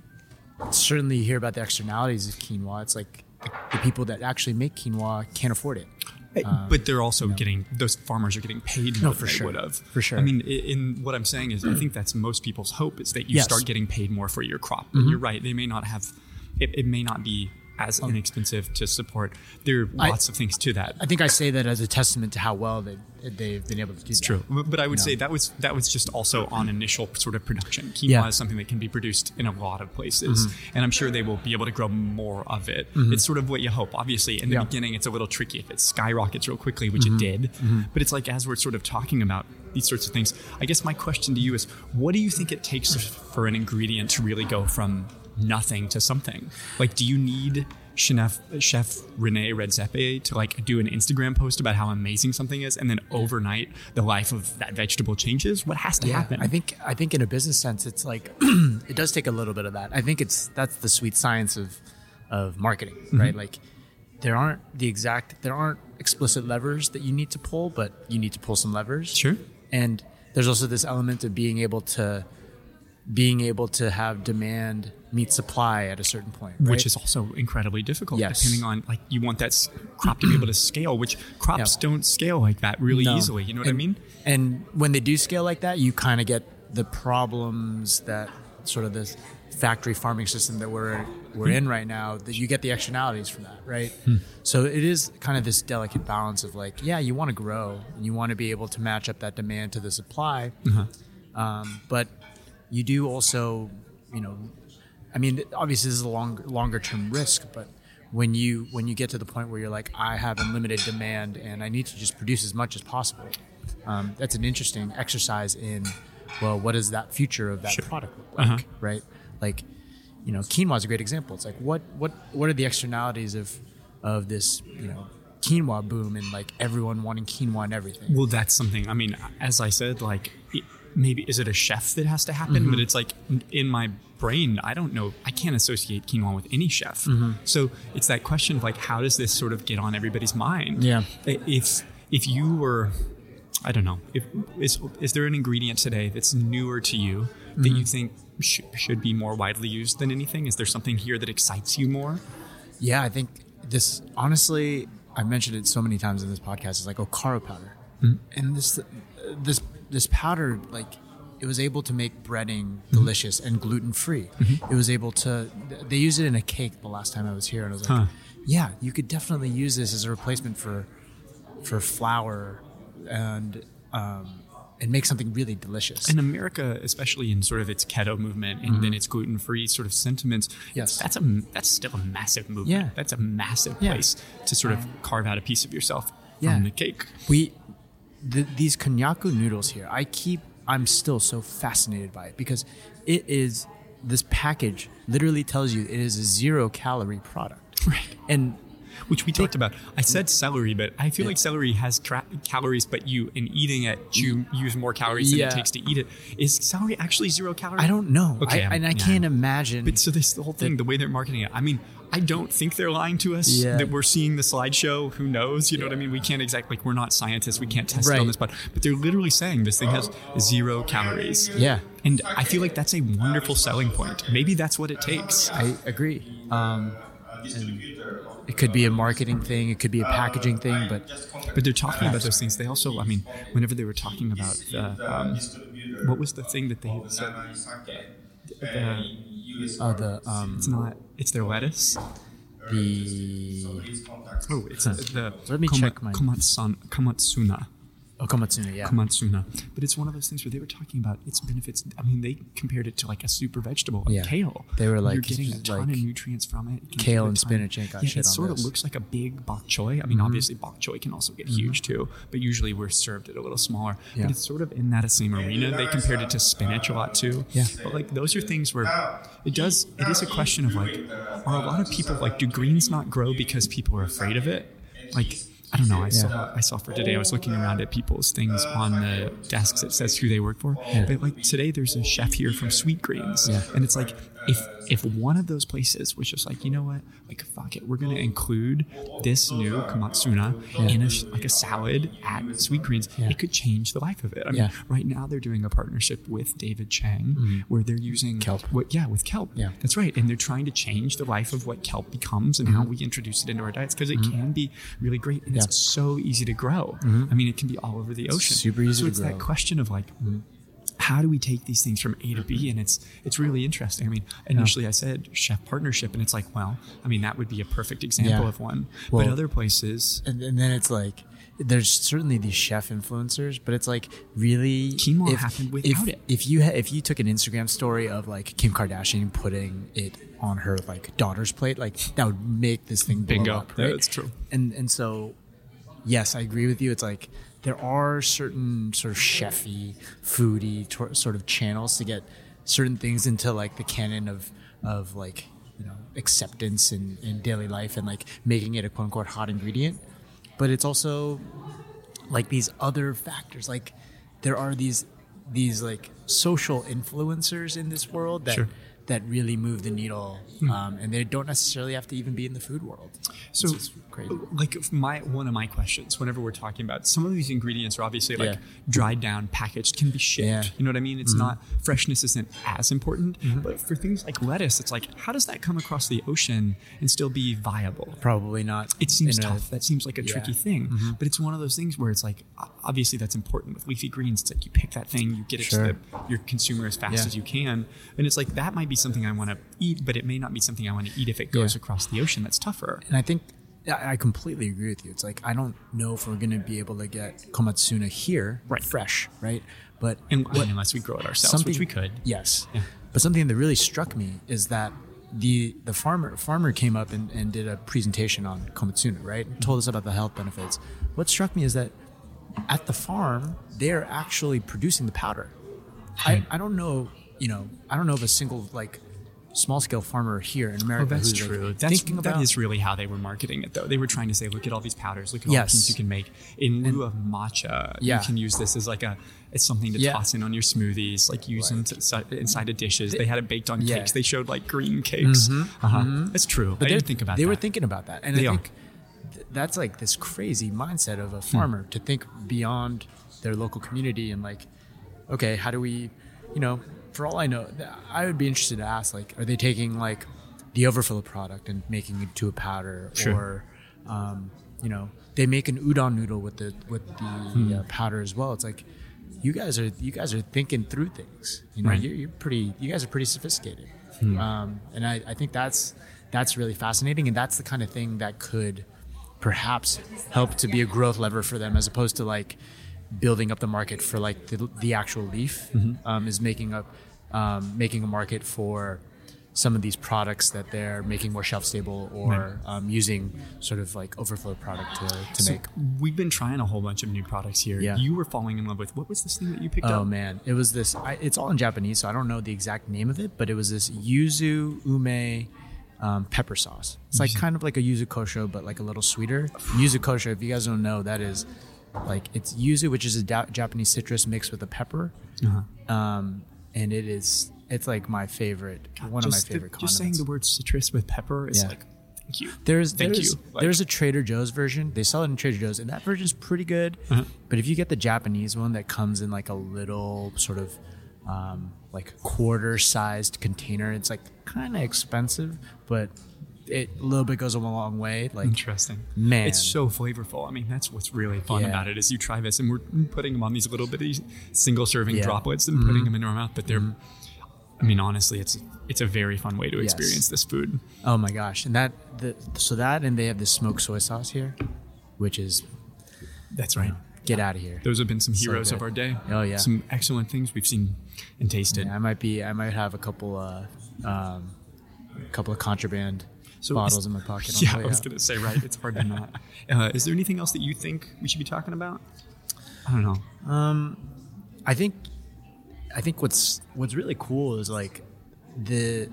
certainly you hear about the externalities of quinoa. It's like the people that actually make quinoa can't afford it. But they're also those farmers are getting paid more than they would have. For sure. I mean, in what I'm saying is I think that's most people's hope is that you start getting paid more for your crop. You're right. They may not have, it may not be as inexpensive to support. There are lots of things to that. I think I say that as a testament to how well they've been able to do that. It's true. But I would say that was just also on initial sort of production. Quinoa is something that can be produced in a lot of places. And I'm sure they will be able to grow more of it. It's sort of what you hope. Obviously, in the beginning, it's a little tricky if it skyrockets real quickly, which it did. But it's like as we're sort of talking about these sorts of things, I guess my question to you is, what do you think it takes for an ingredient to really go from nothing to something? Like, do you need Chef Rene Redzepi to like do an Instagram post about how amazing something is, and then overnight the life of that vegetable changes? What has to happen? I think in a business sense, it's like it does take a little bit of that. I think that's the sweet science of marketing, right? Like there aren't explicit levers that you need to pull, but you need to pull some levers. Sure. And there's also this element of being able to have demand meet supply at a certain point, right? Which is also incredibly difficult, depending on, like, you want that crop to be able to scale, which crops don't scale like that really easily. You know what I mean? And when they do scale like that, you kind of get the problems that sort of this factory farming system that we're in right now, that you get the externalities from that, right? So it is kind of this delicate balance of, like, you want to grow and you want to be able to match up that demand to the supply, but you do also, I mean, obviously this is a longer term risk, but when you get to the point where you're like, I have unlimited demand and I need to just produce as much as possible, that's an interesting exercise in well, what does that future of that product look like, right? Like, you know, quinoa is a great example. It's like, what are the externalities of this, you know, quinoa boom and like everyone wanting quinoa and everything? Well, that's something, I mean, as I said, like, maybe is it a chef that has to happen? Mm-hmm. But it's like in my brain, I don't know. I can't associate quinoa with any chef. Mm-hmm. So it's that question of like, how does this sort of get on everybody's mind? Yeah. If you were, I don't know, is there an ingredient today that's newer to you that you think should be more widely used than anything? Is there something here that excites you more? Yeah, I think this, honestly, I've mentioned it so many times in this podcast. It's like Okara powder. Mm-hmm. And this powder, like, it was able to make breading delicious and gluten-free. Mm-hmm. It was able to, they used it in a cake the last time I was here. And I was like, yeah, you could definitely use this as a replacement for flour and make something really delicious. In America, especially in sort of its keto movement and then its gluten-free sort of sentiments, that's still a massive movement. Yeah. That's a massive place to sort of carve out a piece of yourself from the cake. These konnyaku noodles here, I'm still so fascinated by it because it is, this package literally tells you it is a zero-calorie product. Right. And which we talked about. I said celery, but I feel like celery has calories, but in eating it, you use more calories than it takes to eat it. Is celery actually 0 calories? I don't know. Okay, I can't imagine. But so this whole thing, the way they're marketing it, I mean, I don't think they're lying to us that we're seeing the slideshow. Who knows? You know what I mean? We can't exactly, like, we're not scientists. We can't test it on this, but they're literally saying this thing has 0 calories. Yeah. And I feel like that's a wonderful selling point. Maybe that's what it takes. I agree. It could be a marketing thing. It could be a packaging thing, but they're talking about those things. They also, I mean, whenever they were talking about what was the thing that they said? It's not. It's their lettuce. Let me check my komatsuna. Oh, komatsuna, yeah. Komatsuna. But it's one of those things where they were talking about its benefits. I mean, they compared it to like a super vegetable, like kale. They were like, you're getting a ton of nutrients from it. Kale and spinach ain't got shit on this. It sort of looks like a big bok choy. I mean, obviously bok choy can also get huge too, but usually we're served it a little smaller. Yeah. But it's sort of in that same arena. They compared it to spinach a lot too. Yeah. But like those are things where it is a question of like, are a lot of people like, do greens not grow because people are afraid of it? Like, I don't know. I saw for today, I was looking around at people's things on the desks that says who they work for. Yeah. But like today, there's a chef here from Sweet Greens. Yeah. And it's like, if one of those places was just like, you know what? Like, fuck it. We're going to include this new komatsuna in a salad at Sweet Greens. Yeah. It could change the life of it. I mean, right now they're doing a partnership with David Chang where they're using kelp. With kelp. Yeah. That's right. And they're trying to change the life of what kelp becomes and how we introduce it into our diets because it can be really great. And it's so easy to grow. I mean, it can be all over the ocean. Super easy to grow. So it's that question of like, how do we take these things from A to B? And it's really interesting. I mean, initially I said chef partnership, and it's like, well, I mean, that would be a perfect example of one. Well, but other places, and then it's like, there's certainly these chef influencers, but it's like, really, quinoa happened without it. If you took an Instagram story of like Kim Kardashian putting it on her like daughter's plate, like that would make this thing blow up. Right? Yeah, that's true. And so, yes, I agree with you. It's like, there are certain sort of chefy, foodie sort of channels to get certain things into like the canon of like, you know, acceptance in daily life and like making it a quote unquote hot ingredient. But it's also like these other factors. Like there are these like social influencers in this world that really move the needle, and they don't necessarily have to even be in the food world. So, crazy. Like one of my questions, whenever we're talking about some of these ingredients are obviously like dried down, packaged, can be shipped. Yeah. You know what I mean? It's not, freshness isn't as important, but for things like lettuce, it's like, how does that come across the ocean and still be viable? Probably not. It seems tough. That seems like a tricky thing, but it's one of those things where it's like, obviously that's important with leafy greens. It's like you pick that thing, you get it to your consumer as fast as you can. And it's like, that might be something I want to eat, but it may not be something I want to eat if it goes across the ocean. That's tougher. And I think I completely agree with you. It's like, I don't know if we're going to be able to get komatsuna here fresh, right? But unless we grow it ourselves, which we could. Yes. Yeah. But something that really struck me is that the farmer came up and did a presentation on komatsuna, right? And told us about the health benefits. What struck me is that at the farm, they're actually producing the powder. I don't know, I don't know of a single like small scale farmer here in America. Oh, that's true. Like, that is really how they were marketing it, though. They were trying to say, look at all these powders, look at all the things you can make. In lieu of matcha, you can use this as like it's something to toss in on your smoothies, like use inside of dishes. They had it baked on cakes. They showed like green cakes. Mm-hmm. Uh-huh. Mm-hmm. That's true. But I didn't think about that. They were thinking about that. And I think that's like this crazy mindset of a farmer to think beyond their local community and like, okay, how do we, for all I know, I would be interested to ask, like, are they taking like the overfill of product and making it into a powder, or, they make an udon noodle with the powder as well. It's like, you guys are thinking through things, you guys are pretty sophisticated. Hmm. And I think that's really fascinating. And that's the kind of thing that could perhaps help to be a growth lever for them, as opposed to like building up the market for like the actual leaf, is making a market for some of these products that they're making more shelf stable, or using sort of like overflow product to make. We've been trying a whole bunch of new products here. Yeah. You were falling in love with, what was this thing that you picked up? Oh man, it was this, it's all in Japanese, so I don't know the exact name of it, but it was this yuzu ume pepper sauce. It's like kind of like a yuzu kosho, but like a little sweeter. Yuzu kosho, if you guys don't know, that is like, it's yuzu, which is a Japanese citrus mixed with a pepper, and it's like my favorite, one of my favorite condiments. Just saying the word citrus with pepper is like, thank you. There's like, there's a Trader Joe's version. They sell it in Trader Joe's, and that version's pretty good. But if you get the Japanese one that comes in like a little sort of like quarter-sized container, it's like kind of expensive, but a little bit goes a long way. Like, interesting, man, it's so flavorful. I mean, that's what's really fun about it is you try this, and we're putting them on these little bitty single serving droplets and putting them in our mouth. But they're, I mean, honestly, it's a very fun way to experience this food. Oh my gosh! And and they have this smoked soy sauce here, which is that's right. Get out of here. Those have been some heroes of our day. Oh yeah, some excellent things we've seen and tasted. Yeah, I might have a couple of contraband. So bottles in my pocket. Yeah, I was going to say, right? It's hard to not. Is there anything else that you think we should be talking about? I don't know. I think what's really cool is like this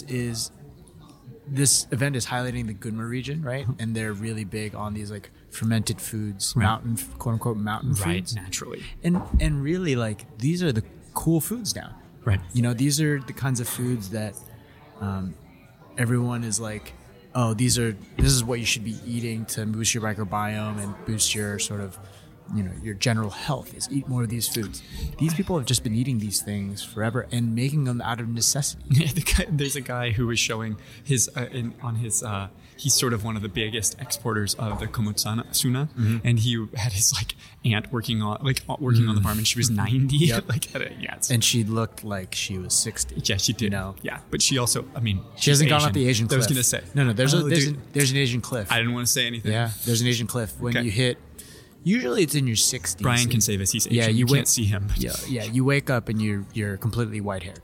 event is highlighting the Gunma region, right? And they're really big on these like fermented foods, mountain, quote unquote, mountain foods, naturally. And really like these are the cool foods now, right? These are the kinds of foods that. Everyone is like, oh, this is what you should be eating to boost your microbiome and boost your sort of, your general health, is eat more of these foods. These people have just been eating these things forever and making them out of necessity. Yeah, there's a guy who was showing his, he's sort of one of the biggest exporters of the komatsuna, and he had his like aunt working on the farm, and she was 90. Yep. And she looked like she was 60. Yeah, she did. Yeah, but she also, I mean, she hasn't gone off the Asian cliff. I was gonna say no. There's an Asian cliff. I didn't want to say anything. Yeah, there's an Asian cliff when you hit. Usually it's in your 60s. Brian can say this. He's Asian. Yeah, you can't see him. Yeah. You wake up and you're completely white-haired.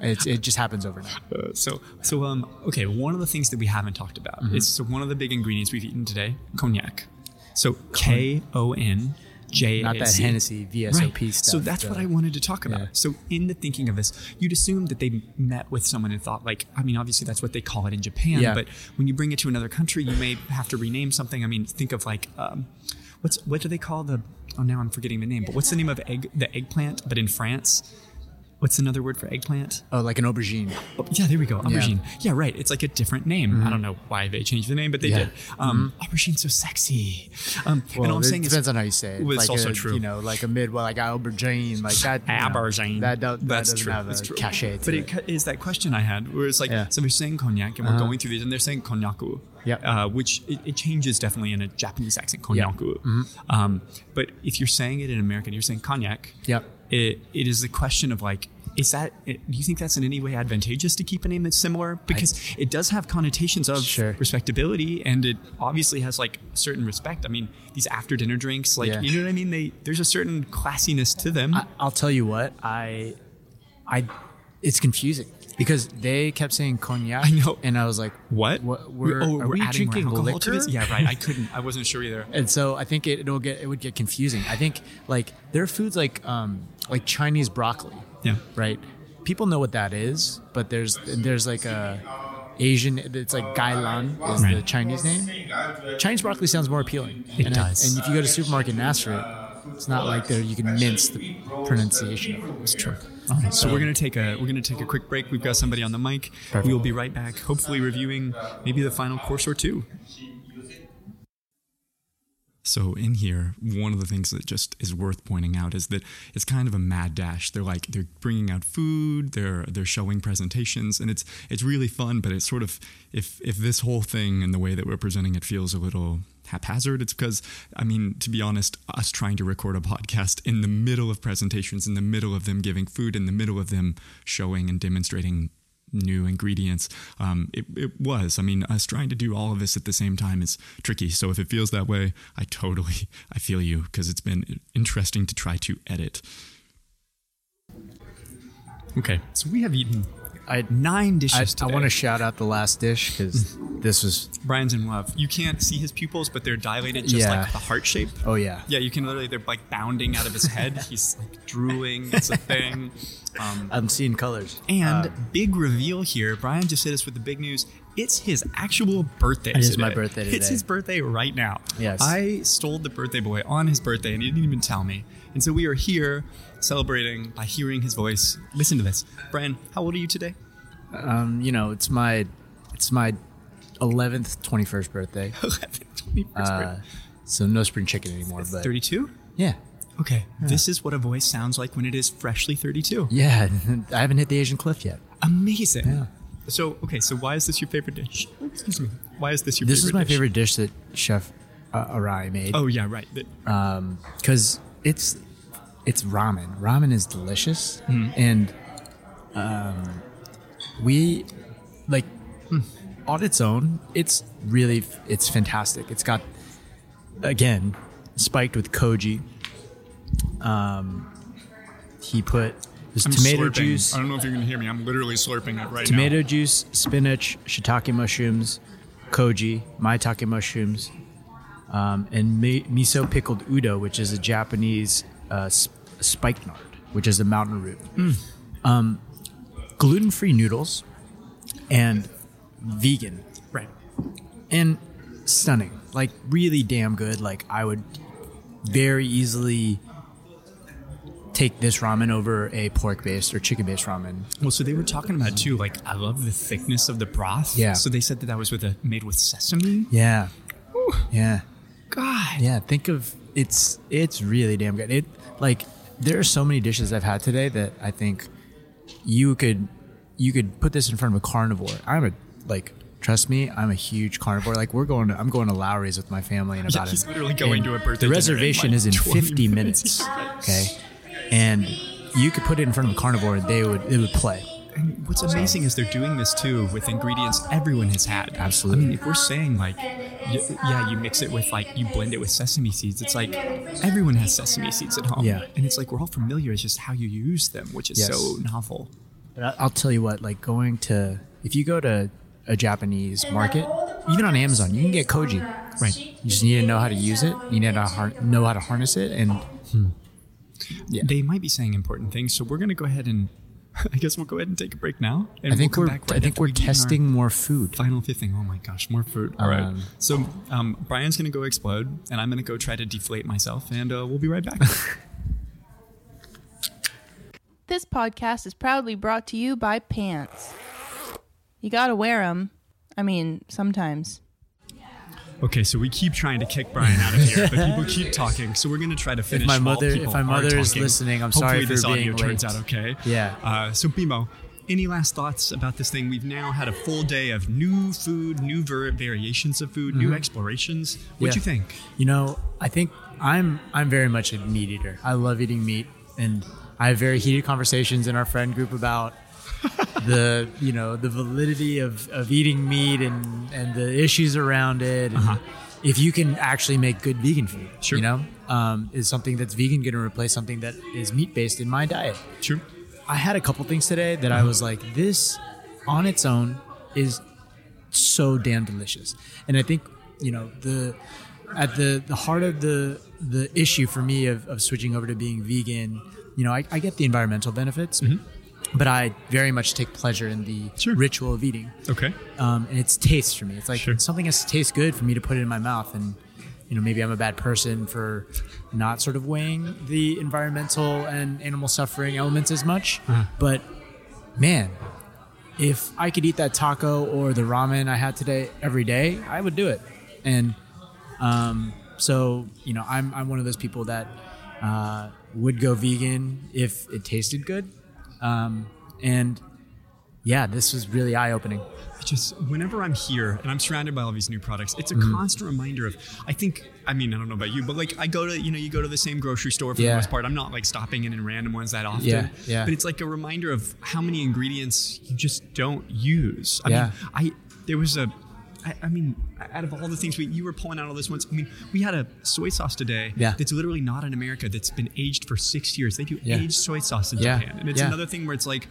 It just happens overnight. Okay. One of the things that we haven't talked about is one of the big ingredients we've eaten today: cognac. So KONJAC. Not that Hennessy VSOP stuff. So that's what I wanted to talk about. Yeah. So in the thinking of this, you'd assume that they met with someone and thought, like, I mean, obviously that's what they call it in Japan. Yeah. But when you bring it to another country, you may have to rename something. I mean, think of like. What do they call the? Oh, now I'm forgetting the name. But what's the name of the eggplant? But in France, what's another word for eggplant? Oh, like an aubergine. Oh, yeah, there we go. Aubergine. Yeah, right. It's like a different name. I don't know why they changed the name, but they did. Aubergine's so sexy. Well, and all I'm saying depends on how you say it. It's like also true. Like a midwife, like aubergine, like that. Aubergine. That doesn't have a cachet. But it is that question I had, where it's like, so we're saying cognac, and we're going through these, and they're saying konnyaku. Yep. Which it changes definitely in a Japanese accent, konnyaku. Yep. But if you're saying it in American, you're saying cognac. Yep. It is the question of like, do you think that's in any way advantageous to keep a name that's similar? Because it does have connotations of respectability, and it obviously has like a certain respect. I mean, these after dinner drinks, like, you know what I mean? There's a certain classiness to them. I'll tell you what, I it's confusing because they kept saying cognac. I know. And I was like, what? Are we drinking liquor? To this? Yeah, right. I wasn't sure either. And so I think it would get confusing. I think like there are foods like Chinese broccoli. Yeah. Right. People know what that is, but there's like a Asian, it's like gailan is right. The Chinese name. Chinese broccoli sounds more appealing. It does. And if you go to a supermarket and ask for it, it's not like there you can mince the pronunciation of it. It's true. All right, so we're gonna take a quick break. We've got somebody on the mic. Perfect. We'll be right back, hopefully reviewing maybe the final course or two. So in here, one of the things that just is worth pointing out is that it's kind of a mad dash. They're bringing out food, they're showing presentations, and it's really fun. But it's sort of if this whole thing and the way that we're presenting it feels a little haphazard, it's because, I mean, to be honest, us trying to record a podcast in the middle of presentations, in the middle of them giving food, in the middle of them showing and demonstrating new ingredients. It was. I mean, us trying to do all of this at the same time is tricky. So if it feels that way, I feel you, because it's been interesting to try to edit. Okay, so we have eaten 9 dishes today. I want to shout out the last dish because this was... Brian's in love. You can't see his pupils, but they're dilated just like the heart shape. Oh, yeah. Yeah, you can literally... They're like bounding out of his head. He's like drooling. It's a thing. I'm seeing colors. And big reveal here. Brian just hit us with the big news. It's his actual birthday today. It is my birthday today. It's his birthday right now. Yes. I stole the birthday boy on his birthday, and he didn't even tell me. And so we are here... celebrating by hearing his voice. Listen to this. Brian, how old are you today? It's my 11th 21st birthday. 11th 21st birthday. So no spring chicken anymore. It's 32? Yeah. Okay. Yeah. This is what a voice sounds like when it is freshly 32. Yeah. I haven't hit the Asian cliff yet. Amazing. Yeah. So, okay. So why is this your favorite dish? Excuse me. Why is this your favorite dish? This is my favorite dish that Chef Arai made. Oh, yeah, right. Because it's ramen. Ramen is delicious. Mm. And we, like, on its own, it's fantastic. It's got, again, spiked with koji. He put tomato slurping. Juice. I don't know if you can hear me. I'm literally slurping it right now. Tomato juice, spinach, shiitake mushrooms, koji, maitake mushrooms, and miso pickled udo, which is a Japanese... spikenard, which is a mountain root, gluten-free noodles, and vegan, right? And stunning, like really damn good. Like I would very easily take this ramen over a pork-based or chicken-based ramen. Well, so they were talking about too. Like I love the thickness of the broth. Yeah. So they said that was made with sesame. Yeah. Ooh. Yeah. God. Yeah. Think of. It's really damn good. It like there are so many dishes I've had today that I think you could put this in front of a carnivore. I'm a huge carnivore. Like I'm going to Lowry's with my family in about. Yeah, he's literally going to a birthday. The reservation is in 50 minutes. Okay, and you could put it in front of a carnivore and it would play. And what's amazing is they're doing this too with ingredients everyone has had. Absolutely. I mean, if we're saying like, you mix it with like, you blend it with sesame seeds. It's like everyone has sesame seeds at home. Yeah. And it's like, we're all familiar. It's just how you use them, which is so novel. But I'll tell you what, like if you go to a Japanese market, even on Amazon, you can get koji. Right. You just need to know how to use it. You need to know how to harness it. And They might be saying important things. So we're going to go ahead and I guess we'll go ahead and take a break now. And I think we're testing more food. Final fifth thing. Oh my gosh, more food. All right. So Brian's going to go explode, and I'm going to go try to deflate myself, and we'll be right back. This podcast is proudly brought to you by pants. You got to wear them. I mean, sometimes. Okay, so we keep trying to kick Brian out of here, but people keep talking, so we're going to try to finish. If my mother is listening, I'm sorry for being late. Hopefully this audio turns out okay. Yeah. So, Bimo, any last thoughts about this thing? We've now had a full day of new food, new variations of food, new explorations. What'd you think? You know, I think I'm very much a meat eater. I love eating meat, and I have very heated conversations in our friend group about the validity of eating meat and the issues around it, and if you can actually make good vegan food, sure. Is something that's vegan going to replace something that is meat based in my diet? Sure. I had a couple things today that I was like, this on its own is so damn delicious. And I think, you know, at the heart of the issue for me of switching over to being vegan, you know, I get the environmental benefits, but I very much take pleasure in the ritual of eating. Okay. And it's taste for me. It's like something has to taste good for me to put it in my mouth. And, you know, maybe I'm a bad person for not sort of weighing the environmental and animal suffering elements as much. But man, if I could eat that taco or the ramen I had today every day, I would do it. And so, you know, I'm one of those people that would go vegan if it tasted good. And yeah, this was really eye-opening. Just whenever I'm here and I'm surrounded by all these new products, it's a constant reminder of, I don't know about you, but like I go to, you go to the same grocery store for the most part. I'm not like stopping in random ones that often, but it's like a reminder of how many ingredients you just don't use. Out of all the things you were pulling out all this once, we had a soy sauce today that's literally not in America, that's been aged for 6 years. They do aged soy sauce in Japan. And it's another thing where it's like,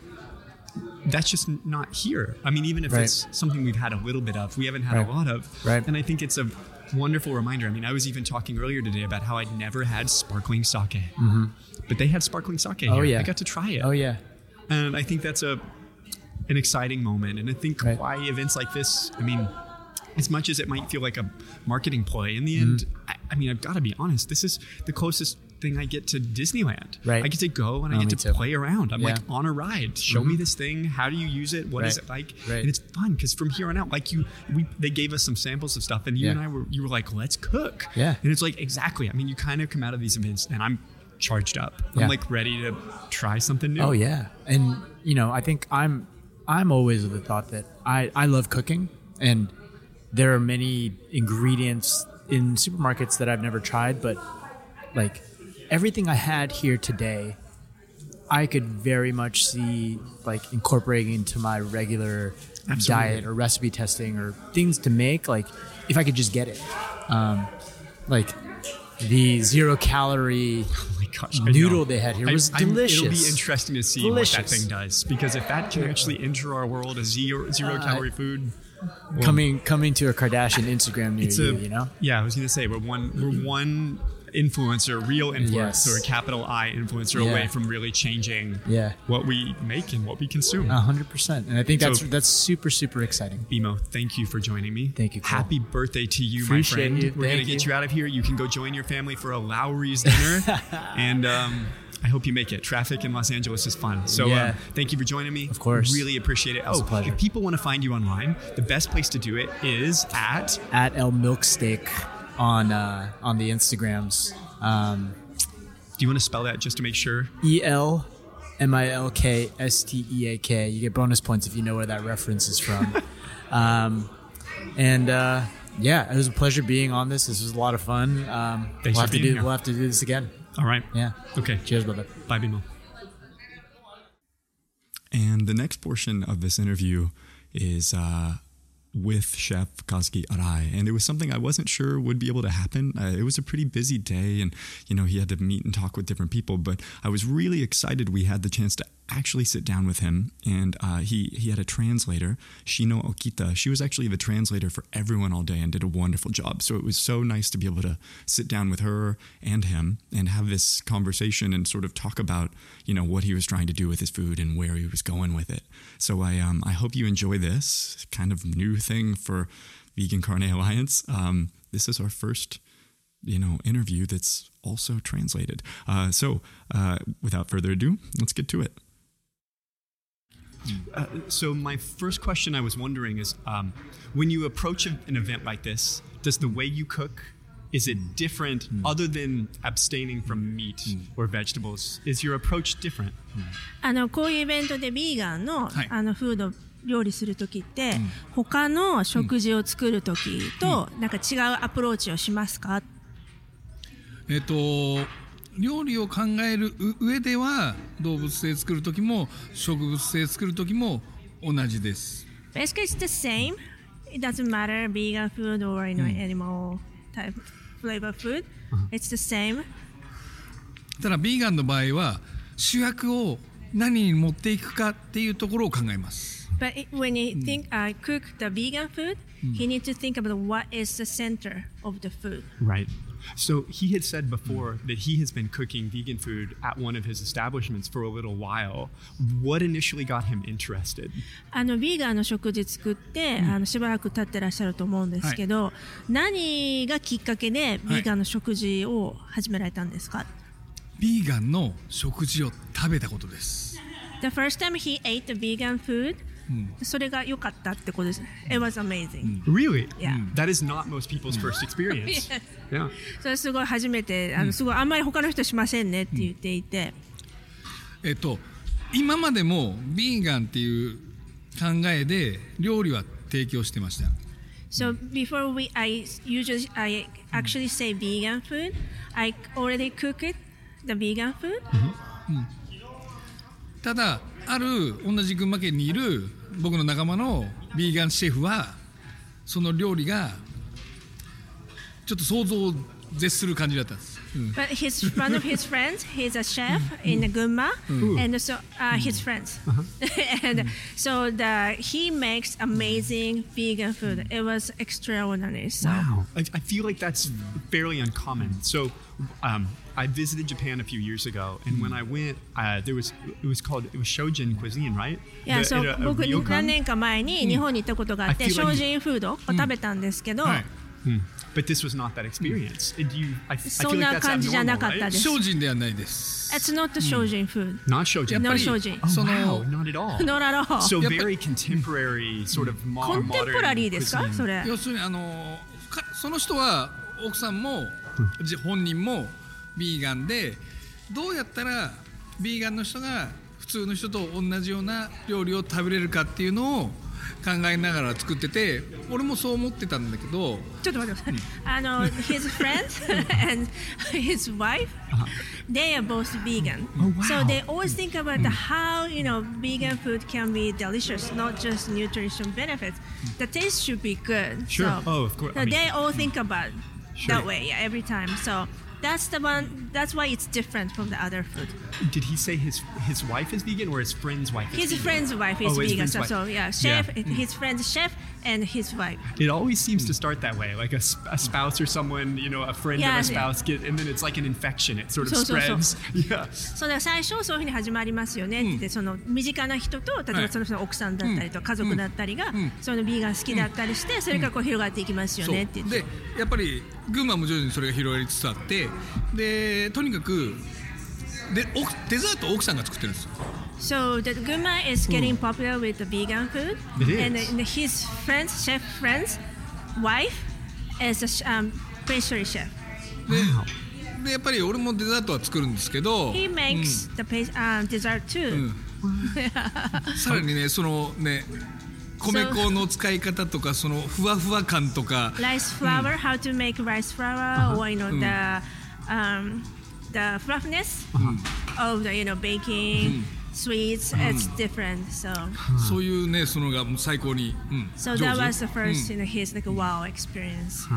that's just not here. Even if it's something we've had a little bit of, we haven't had a lot of. And I think it's a wonderful reminder. I was even talking earlier today about how I'd never had sparkling sake, but they have sparkling sake here. I got to try it. And I think that's an exciting moment. And I think why events like this, as much as it might feel like a marketing ploy, in the end, I've got to be honest, this is the closest thing I get to Disneyland. I get to go and I get to play around. I'm like on a ride. Show me this thing. How do you use it? What is it like? And it's fun because from here on out, they gave us some samples of stuff, and you and I were like, let's cook. And it's like, exactly. You kind of come out of these events and I'm charged up. I'm like ready to try something new. Oh yeah. And I think I'm always of the thought that I love cooking, and there are many ingredients in supermarkets that I've never tried, but like everything I had here today, I could very much see like incorporating into my regular diet or recipe testing or things to make, like if I could just get it. Like the zero calorie noodle they had here was delicious. It'll be interesting to see what that thing does, because if that can actually enter our world as zero calorie food. Coming to a Kardashian Instagram near you, you know? Yeah, I was going to say, we're one influencer, real influencer, or capital I influencer away from really changing what we make and what we consume. 100%. And I think that's super, super exciting. Bimo, thank you for joining me. Thank you, Cole. Happy birthday to you, Appreciate my friend. We're going to get you out of here. You can go join your family for a Lowry's dinner. And I hope you make it. Traffic in Los Angeles is fun. So thank you for joining me. Of course. Really appreciate it. Oh, if people want to find you online, the best place to do it is at El Milksteak on the Instagrams. Do you want to spell that just to make sure? ELMILKSTEAK. You get bonus points if you know where that reference is from. It was a pleasure being on this. This was a lot of fun. Thanks for being here. We'll have to do this again. All right. Yeah. Okay. Cheers, brother. Bye, Bimo. And the next portion of this interview is with Chef Kazuki Arai. And it was something I wasn't sure would be able to happen. It was a pretty busy day, and, he had to meet and talk with different people. But I was really excited we had the chance to actually sit down with him. And he had a translator, Shino Okita. She was actually the translator for everyone all day and did a wonderful job. So it was so nice to be able to sit down with her and him and have this conversation and sort of talk about, what he was trying to do with his food and where he was going with it. So I hope you enjoy this kind of new thing for Vegan Carne Alliance. This is our first interview that's also translated. So without further ado, let's get to it. So my first question I was wondering is, when you approach an event like this, does the way you cook, is it different other than abstaining from meat or vegetables? Is your approach different? 料理する時って 他の食事を作る時と なんか違うアプローチをしますか? 料理を考える上では 動物性作る時も 植物性作る時も 同じです. Basically it's the same. It doesn't matter vegan food or animal type flavor food. It's the same. ただ ビーガンの場合は 主役を何に持っていくかっていうところを考えます。But when you think cook the vegan food, he needs to think about what is the center of the food. Right. So he had said before that he has been cooking vegan food at one of his establishments for a little while. What initially got him interested? ビーガンの食事作って、しばらく経ってらっしゃると思うんですけど、何がきっかけでビーガンの食事を始められたんですか？ビーガンの食事を食べたことです。The first time he ate the vegan food.It was amazing. Really? Yeah. That is not most people's first experience. Yes. Yeah. So すごい初めて、すごいあんまり他の人しませんねって言っていて。今までもビーガンっていう考えで料理は提供してました。So before I actually say vegan food, I already cook it, the vegan food. ただある同じ群馬県にいる僕の仲間のビーガンシェフはその料理がちょっと想像を絶する感じだったんです。But his one of his friends, he's a chef in Gunma, and so his friends, and so he makes amazing vegan food. It was extraordinary. So. Wow, I feel like that's fairly uncommon. So. I visited Japan a few years ago, and when I went, it was shojin cuisine, right? Yeah, so I went to Japan a few years ago, and shojin food I ate. But this was not that experience. I feel like that's abnormal, right? Shojin ではないです。 It's not the shojin food. Not shojin. No shojin. Oh, wow, not at all. Not at all. So very contemporary, sort of modern cuisine. 要するにその人は奥さんも本人もビーガンでどうやったらビーガンの人が普通の人と同じような料理を食べれるかっていうのを考えながら作ってて俺もそう思ってたんだけどちょっと待ってくださいhis friends and his wife they are both vegan、so they always think about how vegan food can be delicious not just nutrition benefits the taste should be good sure so, of course so they all think about that way every time so That's the one. That's why it's different from the other food. Did he say his wife is vegan or his friend's wife? His friend's wife is vegan. So yeah, chef. Yeah. His friend's chef and his wife. It always seems to start that way, like a spouse or someone, a friend of a spouse, and then it's like an infection. It sort of spreads. Yeah. So the first so so に始まりますよねってその身近な人と例えばその人の奥さんだったりと家族だったりがそのビーガン好きだったりしてそれがこう広がっていきますよねって言って。でやっぱり群馬も徐々にそれが広がりつつあって。でとにかくでデザートを奥さんが作ってるんですよ。So the Gunma is getting popular with the vegan food, and his friends, chef friends, wife is a pastry chef. でやっぱり俺もデザートは作るんですけど。He makes the dessert too. さらにねそのね。米粉の使い方とかそのふわふわ感とか。Rice flour, how to make rice flour, or the fluffiness of the baking sweets. It's different. So. そういうねそのが最高に。So that was the first in his like wow experience.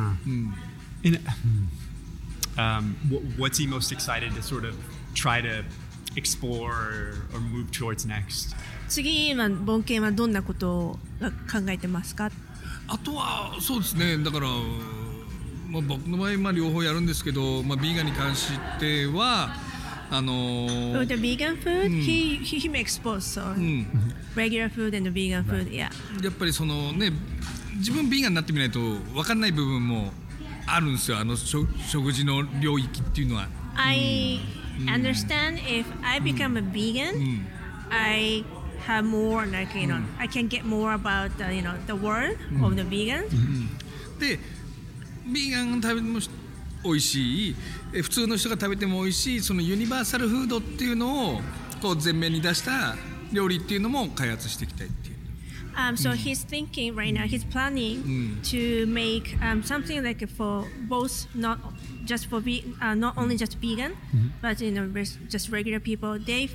What's he most excited to sort of try to explore or move towards next?次はボンケンはどんなことが考えてますか？あとはそうですね。だから、僕の場合両方やるんですけど、ビーガンに関してはThe vegan food he makes both so regular food and the vegan food yeah. やっぱりそのね自分ビーガンになってみないと分かんない部分もあるんですよ。食事の領域っていうのは。I understand if I become a vegan, I have more like I can get more about the world of the vegan. で、ビーガンが食べても美味しい、普通の人が食べても美味しいそのユニバーサルフードっていうのをこう前面に出した料理っていうのも開発していきたいっていう。So he's thinking right now. He's planning to make something like for both not just for not only just vegan, but just regular people. They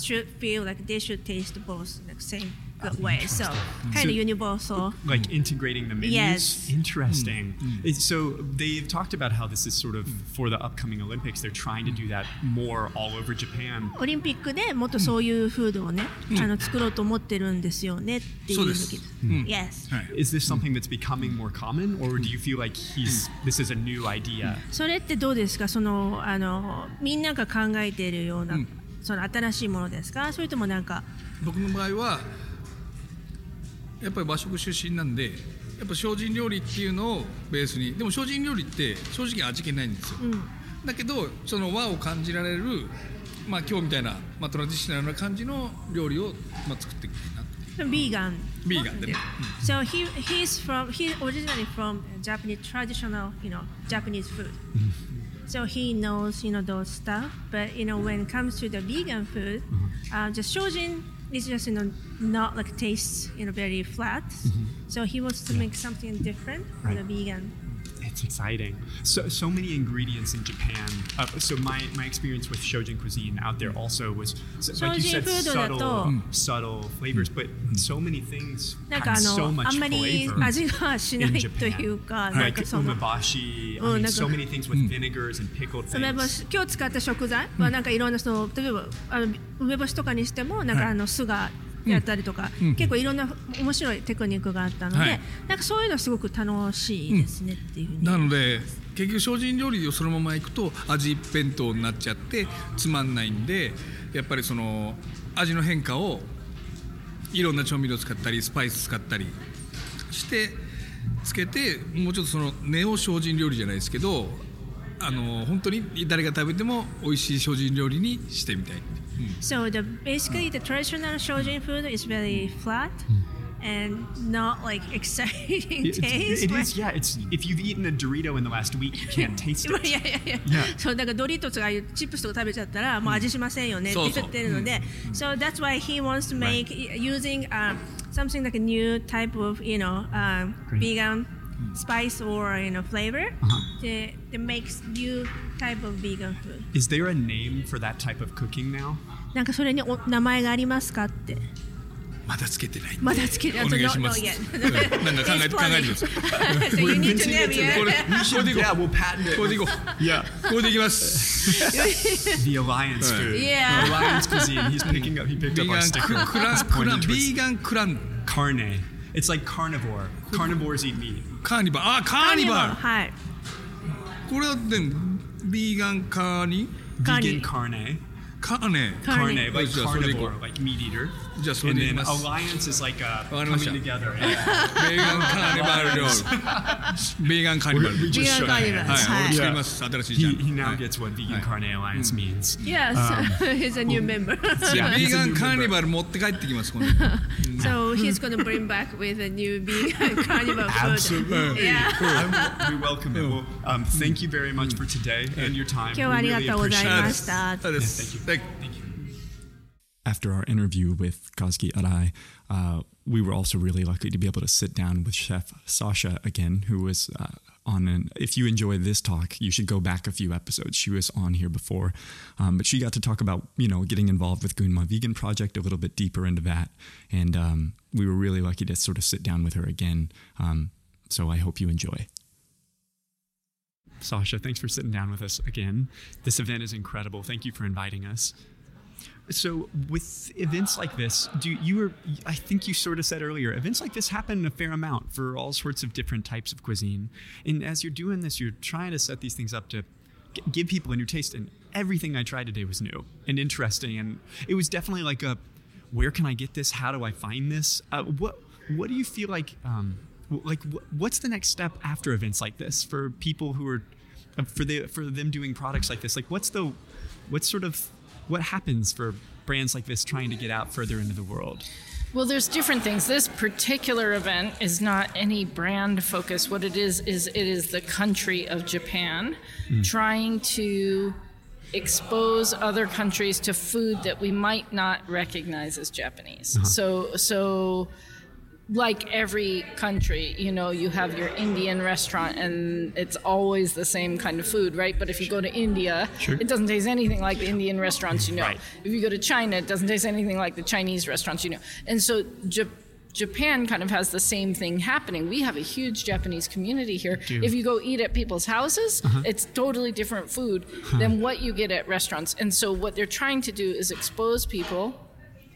should feel like they should taste both the same good way. So kind of universal. Like integrating the menus? Yes. Interesting. Mm-hmm. So they've talked about how this is sort of for the upcoming Olympics. They're trying to do that more all over Japan. オリンピックでもっとそういうフードをね、作ろうと思ってるんですよねっていう。 Yes. Is this something that's becoming more common, or do you feel like this is a new idea? それってどうですか？その、みんなが考えているような その新しいものですか？それともなんか僕の場合はやっぱり和食出身なんで、やっぱ精進料理っていうのをベースに、でも精進料理って正直味気ないんですよ。だけどその和を感じられる、まあ今日みたいなトラディショナルな感じの料理を作っていくなって。ビーガン。 So he's from originally from Japanese food. So he knows, those stuff. But, when it comes to the vegan food, just shojin is just, not like tastes, very flat. Mm-hmm. So he wants to make something different for the vegan. It's exciting. So many ingredients in Japan. So my experience with shojin cuisine out there also was, like you said, subtle flavors, but so many things had so much flavor in Japan. Like umeboshi, so many things with vinegars and pickled things. 今日使った食材はなんかいろんなその、例えば、梅干しとかにしてもなんかあの酢が やったりとか、結構いろんな面白いテクニックがあったので、なんかそういうのすごく楽しいですねっていうふうに。なので、結局精進料理をそのまま行くと味一辺倒になっちゃってつまんないんで、やっぱりその味の変化をいろんな調味料を使ってたりスパイス使ったりしてつけて、もうちょっとその根を精進料理じゃないですけど、本当に誰が食べても美味しい精進料理にしてみたい。 So the basically the traditional shojin food is very flat and not like exciting taste. It is, yeah. It's if you've eaten a Dorito in the last week, you can't taste it. So なんかドリトスがチップスとか食べちゃったらもう味しませんよねって言ってるので。 So that's why he wants to make using something like a new type of vegan spice or flavor that makes new type of vegan food. Is there a name for that type of cooking now? なんかそれにお名前がありますかって。まだつけてない。まだつけてない。お願いします。なんか考えてみます。 You need to name it. Yeah, we'll patent it. これでいきます。 The Alliance food. Yeah. The Alliance cuisine. He's picking up. He picked up our sticker. Vegan carne. It's like carnivore. Carnivores eat meat. Carnivore. Ah, carnivore. はい。これはでもビーガンカーニ？Vegan carne. Carne, like carnivore, like meat eater. And then alliance is like coming together. Vegan carnival. Vegan carnival. We just showed hands. He now gets what vegan carne alliance means. Yes, he's a new member. Vegan carnival 持って帰ってきます。 So he's going to bring back with a new vegan carnival food. Absolutely. We welcome him. Thank you very much for today and your time. 今日はありがとうございました。 Thank you. Thank you. After our interview with Kazuki Arai, we were also really lucky to be able to sit down with Chef Sasha again, who was if you enjoy this talk, you should go back a few episodes. She was on here before, but she got to talk about, getting involved with Gunma Vegan Project, a little bit deeper into that. And we were really lucky to sort of sit down with her again. So I hope you enjoy. Sasha, thanks for sitting down with us again. This event is incredible. Thank you for inviting us. So with events like this, I think you sort of said earlier, events like this happen a fair amount for all sorts of different types of cuisine. And as you're doing this, you're trying to set these things up to give people a new taste. And everything I tried today was new and interesting. And it was definitely like where can I get this? How do I find this? What do you feel like what's the next step after events like this for people who are, for them doing products like this? Like what happens for brands like this trying to get out further into the world? Well, there's different things. This particular event is not any brand focus. What it is it is the country of Japan trying to expose other countries to food that we might not recognize as Japanese. So like every country, you know, you have your Indian restaurant and it's always the same kind of food, right? But if you go to India, it doesn't taste anything like the Indian restaurants, you know. Right. If you go to China, it doesn't taste anything like the Chinese restaurants, you know. And so Japan kind of has the same thing happening. We have a huge Japanese community here. If you go eat at people's houses, it's totally different food than what you get at restaurants. And so what they're trying to do is expose people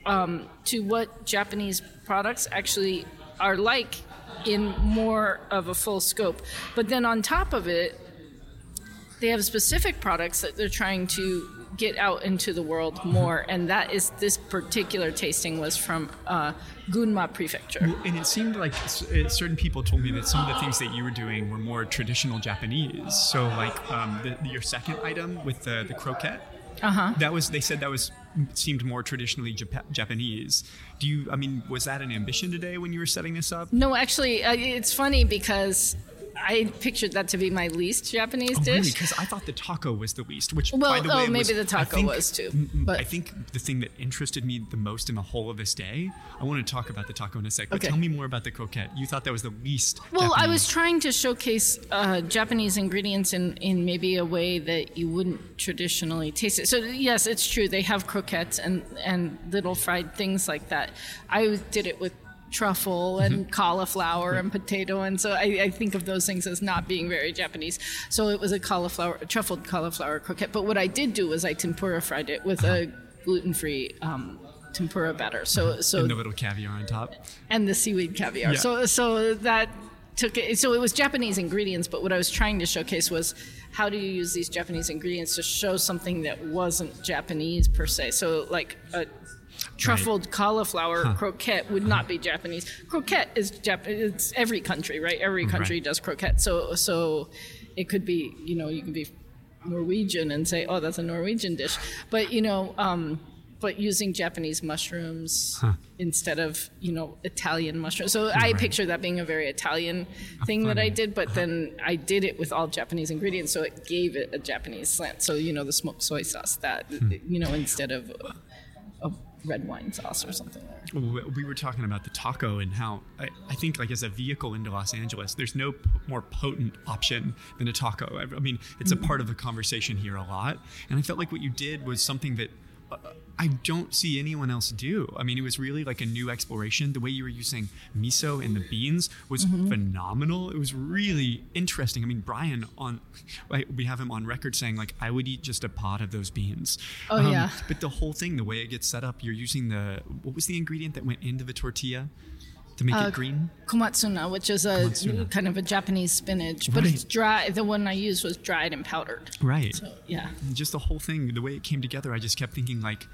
to what Japanese products actually are like in more of a full scope. But then on top of it, they have specific products that they're trying to get out into the world more, and that is, this particular tasting was from Gunma Prefecture. And it seemed like certain people told me that some of the things that you were doing were more traditional Japanese. So like your second item with the croquette, that was, they said that was, seemed more traditionally Japanese. Do you, I mean, was that an ambition today when you were setting this up? No, actually, it's funny because I pictured that to be my least Japanese dish. Really? Because I thought the taco was the least, which, well, by the way, maybe was, the taco was too. But I think the thing that interested me the most in the whole of this day, I want to talk about the taco in a sec, but tell me more about the croquette. You thought that was the least Japanese. I was trying to showcase Japanese ingredients in maybe a way that you wouldn't traditionally taste it. So yes, it's true. They have croquettes and little fried things like that. I did it with truffle and cauliflower and potato, and so I think of those things as not being very Japanese. So it was a truffled cauliflower croquette. But what I did do was I tempura fried it with a gluten-free tempura batter. So and the little caviar on top, and the seaweed caviar. Yeah. So that took it. So it was Japanese ingredients, but what I was trying to showcase was, how do you use these Japanese ingredients to show something that wasn't Japanese per se? So like a truffled cauliflower croquette would not be Japanese. Croquette is Japanese. It's every country, right? Every country does croquette. So it could be, you know, you can be Norwegian and say, oh, that's a Norwegian dish. But, you know, but using Japanese mushrooms instead of, you know, Italian mushrooms. So I picture that being a very Italian thing that I did, but then I did it with all Japanese ingredients, so it gave it a Japanese slant. So, you know, the smoked soy sauce, that, you know, instead of a red wine sauce or something there. We were talking about the taco and how I think, like, as a vehicle into Los Angeles, there's no more potent option than a taco. I mean, it's a part of the conversation here a lot. And I felt like what you did was something that I don't see anyone else do. I mean, it was really like a new exploration. The way you were using miso and the beans was phenomenal. It was really interesting. I mean, Brian, we have him on record saying, like, I would eat just a pod of those beans. Oh, yeah. But the whole thing, the way it gets set up, you're using what was the ingredient that went into the tortilla to make it green? Komatsuna, which is kind of a Japanese spinach, but it's dry. The one I used was dried and powdered. Right. So, yeah. Just the whole thing, the way it came together, I just kept thinking, like,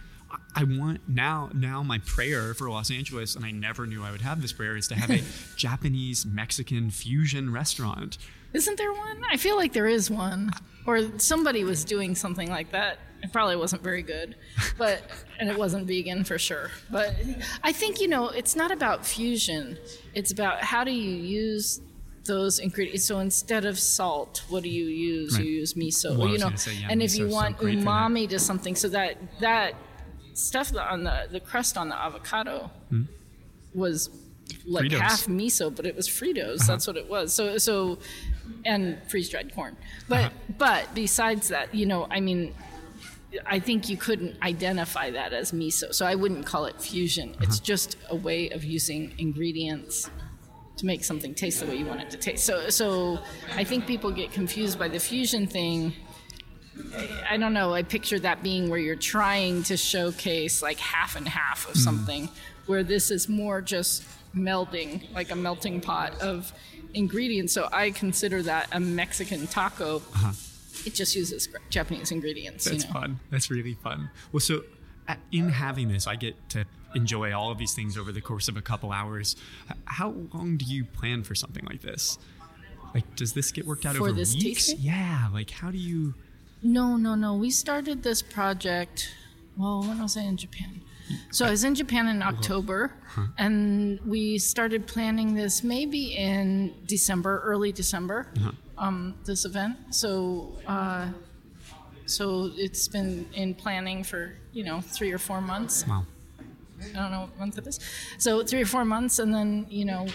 I want now my prayer for Los Angeles, and I never knew I would have this prayer, is to have a Japanese-Mexican fusion restaurant. Isn't there one? I feel like there is one. Or somebody was doing something like that. It probably wasn't very good, but and it wasn't vegan for sure. But I think, you know, it's not about fusion. It's about, how do you use those ingredients? So instead of salt, what do you use? Right. You use miso. Well, you know, say, yeah, and if you want umami to something, so that stuff on the crust on the avocado was like Fritos. Half miso, but it was Fritos. That's what it was. So and freeze-dried corn. But but besides that, you know, I mean, I think you couldn't identify that as miso. So I wouldn't call it fusion. It's just a way of using ingredients to make something taste the way you want it to taste. So I think people get confused by the fusion thing. I don't know. I picture that being where you're trying to showcase like half and half of something, where this is more just melding, like a melting pot of ingredients. So I consider that a Mexican taco. It just uses Japanese ingredients. That's fun. That's really fun. Well, so in having this, I get to enjoy all of these things over the course of a couple hours. How long do you plan for something like this? Like, does this get worked out over weeks? Tasting? Yeah. Like, how do you... No. We started this project, well, when was I in Japan? So I was in Japan in October, and we started planning this maybe in December, early December, this event. So it's been in planning for, you know, 3 or 4 months. Wow. I don't know what month it is. So 3 or 4 months, and then, you know,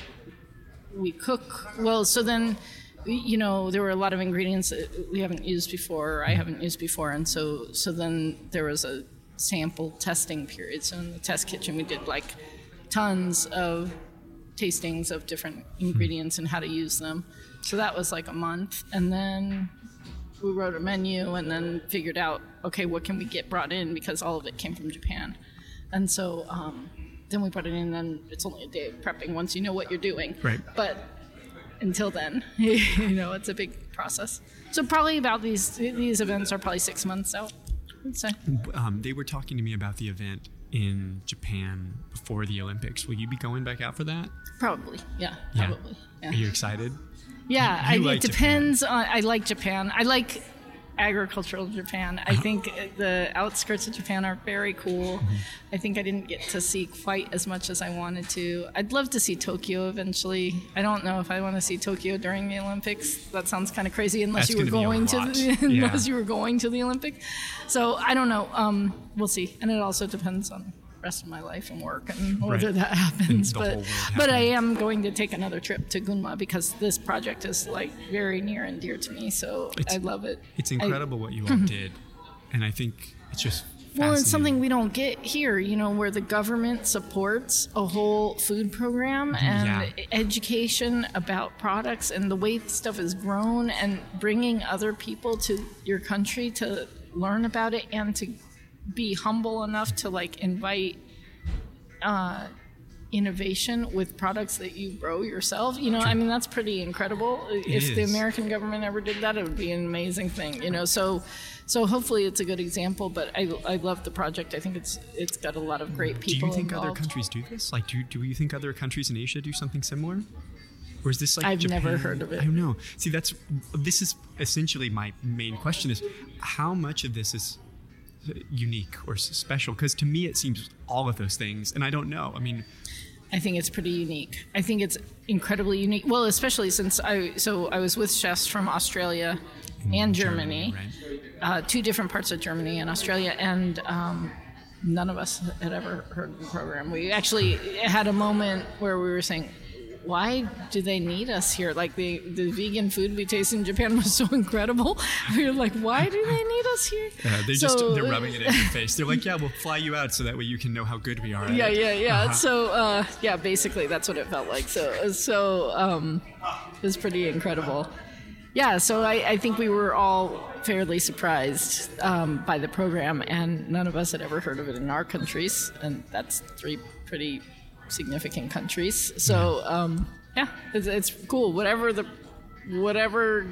we cook. Well, so then, you know, there were a lot of ingredients that we haven't used before, or I haven't used before, and so then there was a sample testing period. So in the test kitchen, we did like tons of tastings of different ingredients and how to use them. So that was like a month, and then we wrote a menu and then figured out, okay, what can we get brought in, because all of it came from Japan. And so then we brought it in, and it's only a day of prepping once you know what you're doing. Right. But until then, you know, it's a big process. So probably about these events are probably 6 months out, I'd say. They were talking to me about the event in Japan before the Olympics. Will you be going back out for that? Probably, yeah. Probably. Yeah. Are you excited? Yeah, it depends on. I like Japan. I like agricultural Japan. I think the outskirts of Japan are very cool. Mm-hmm. I think I didn't get to see quite as much as I wanted to. I'd love to see Tokyo eventually. I don't know if I want to see Tokyo during the Olympics. That sounds kind of crazy unless you were going to the Olympics. So I don't know. We'll see. And it also depends on rest of my life and work and whether that happens, but I am going to take another trip to Gunma because this project is like very near and dear to me, so I love it. It's incredible what you all did, and I think it's just fascinating. Well, it's something we don't get here, you know, where the government supports a whole food program and education about products and the way stuff is grown, and bringing other people to your country to learn about it and to be humble enough to like invite innovation with products that you grow yourself. You know, I mean, that's pretty incredible. If the American government ever did that, it would be an amazing thing, you know. So hopefully it's a good example, but I love the project. I think it's got a lot of great people involved. Do you think other countries do this? Like, do you think other countries in Asia do something similar? Or is this like I've Japan? Never heard of it. I don't know. See, this is essentially my main question is, how much of this is unique or special? Because to me it seems all of those things, and I don't know. I mean, I think it's pretty unique. I think it's incredibly unique. Well, especially since I was with chefs from Australia and Germany, right? Two different parts of Germany and Australia, and none of us had ever heard of the program. We actually had a moment where we were saying, why do they need us here? Like the vegan food we taste in Japan was so incredible. We were like, why do they need us here? They're rubbing it in your face. They're like, yeah, we'll fly you out so that way you can know how good we are. Yeah. Uh-huh. So basically that's what it felt like. So it was pretty incredible. Yeah, so I think we were all fairly surprised by the program, and none of us had ever heard of it in our countries, and that's three pretty significant countries. So it's cool. Whatever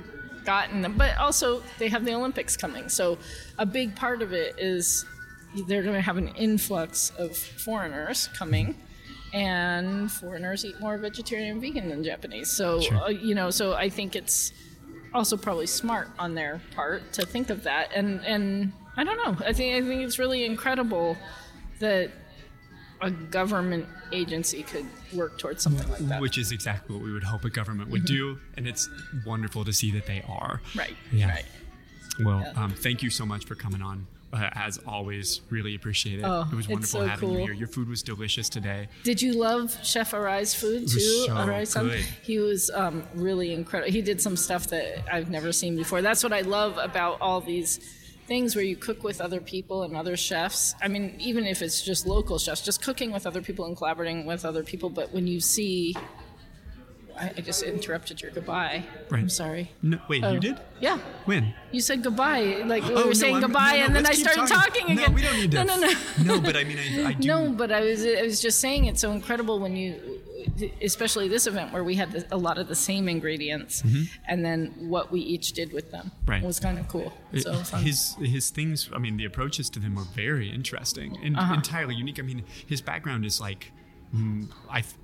got in them, but also they have the Olympics coming. So a big part of it is they're going to have an influx of foreigners coming, and foreigners eat more vegetarian and vegan than Japanese. So so I think it's also probably smart on their part to think of that. And I don't know. I think it's really incredible that a government agency could work towards something like that. Which is exactly what we would hope a government would do, and it's wonderful to see that they are. Right, yeah. Right. Well, thank you so much for coming on. As always, really appreciate it. It was wonderful having you here. Your food was delicious today. Did you love Chef Arai's food, too? It was so good. He was really incredible. He did some stuff that I've never seen before. That's what I love about all these things where you cook with other people and other chefs. I mean, even if it's just local chefs, just cooking with other people and collaborating with other people. But when you see, I just interrupted your goodbye. Right. I'm sorry. No, wait, you did? Yeah. When? You said goodbye. Like we were saying goodbye, and then I started talking again. No, we don't need to. No. No, but I mean, I do. No, but I was just saying it's so incredible when you, especially this event where we had a lot of the same ingredients, and then what we each did with them was kind of cool. So his things, I mean, the approaches to them were very interesting and entirely unique. I mean, his background is like,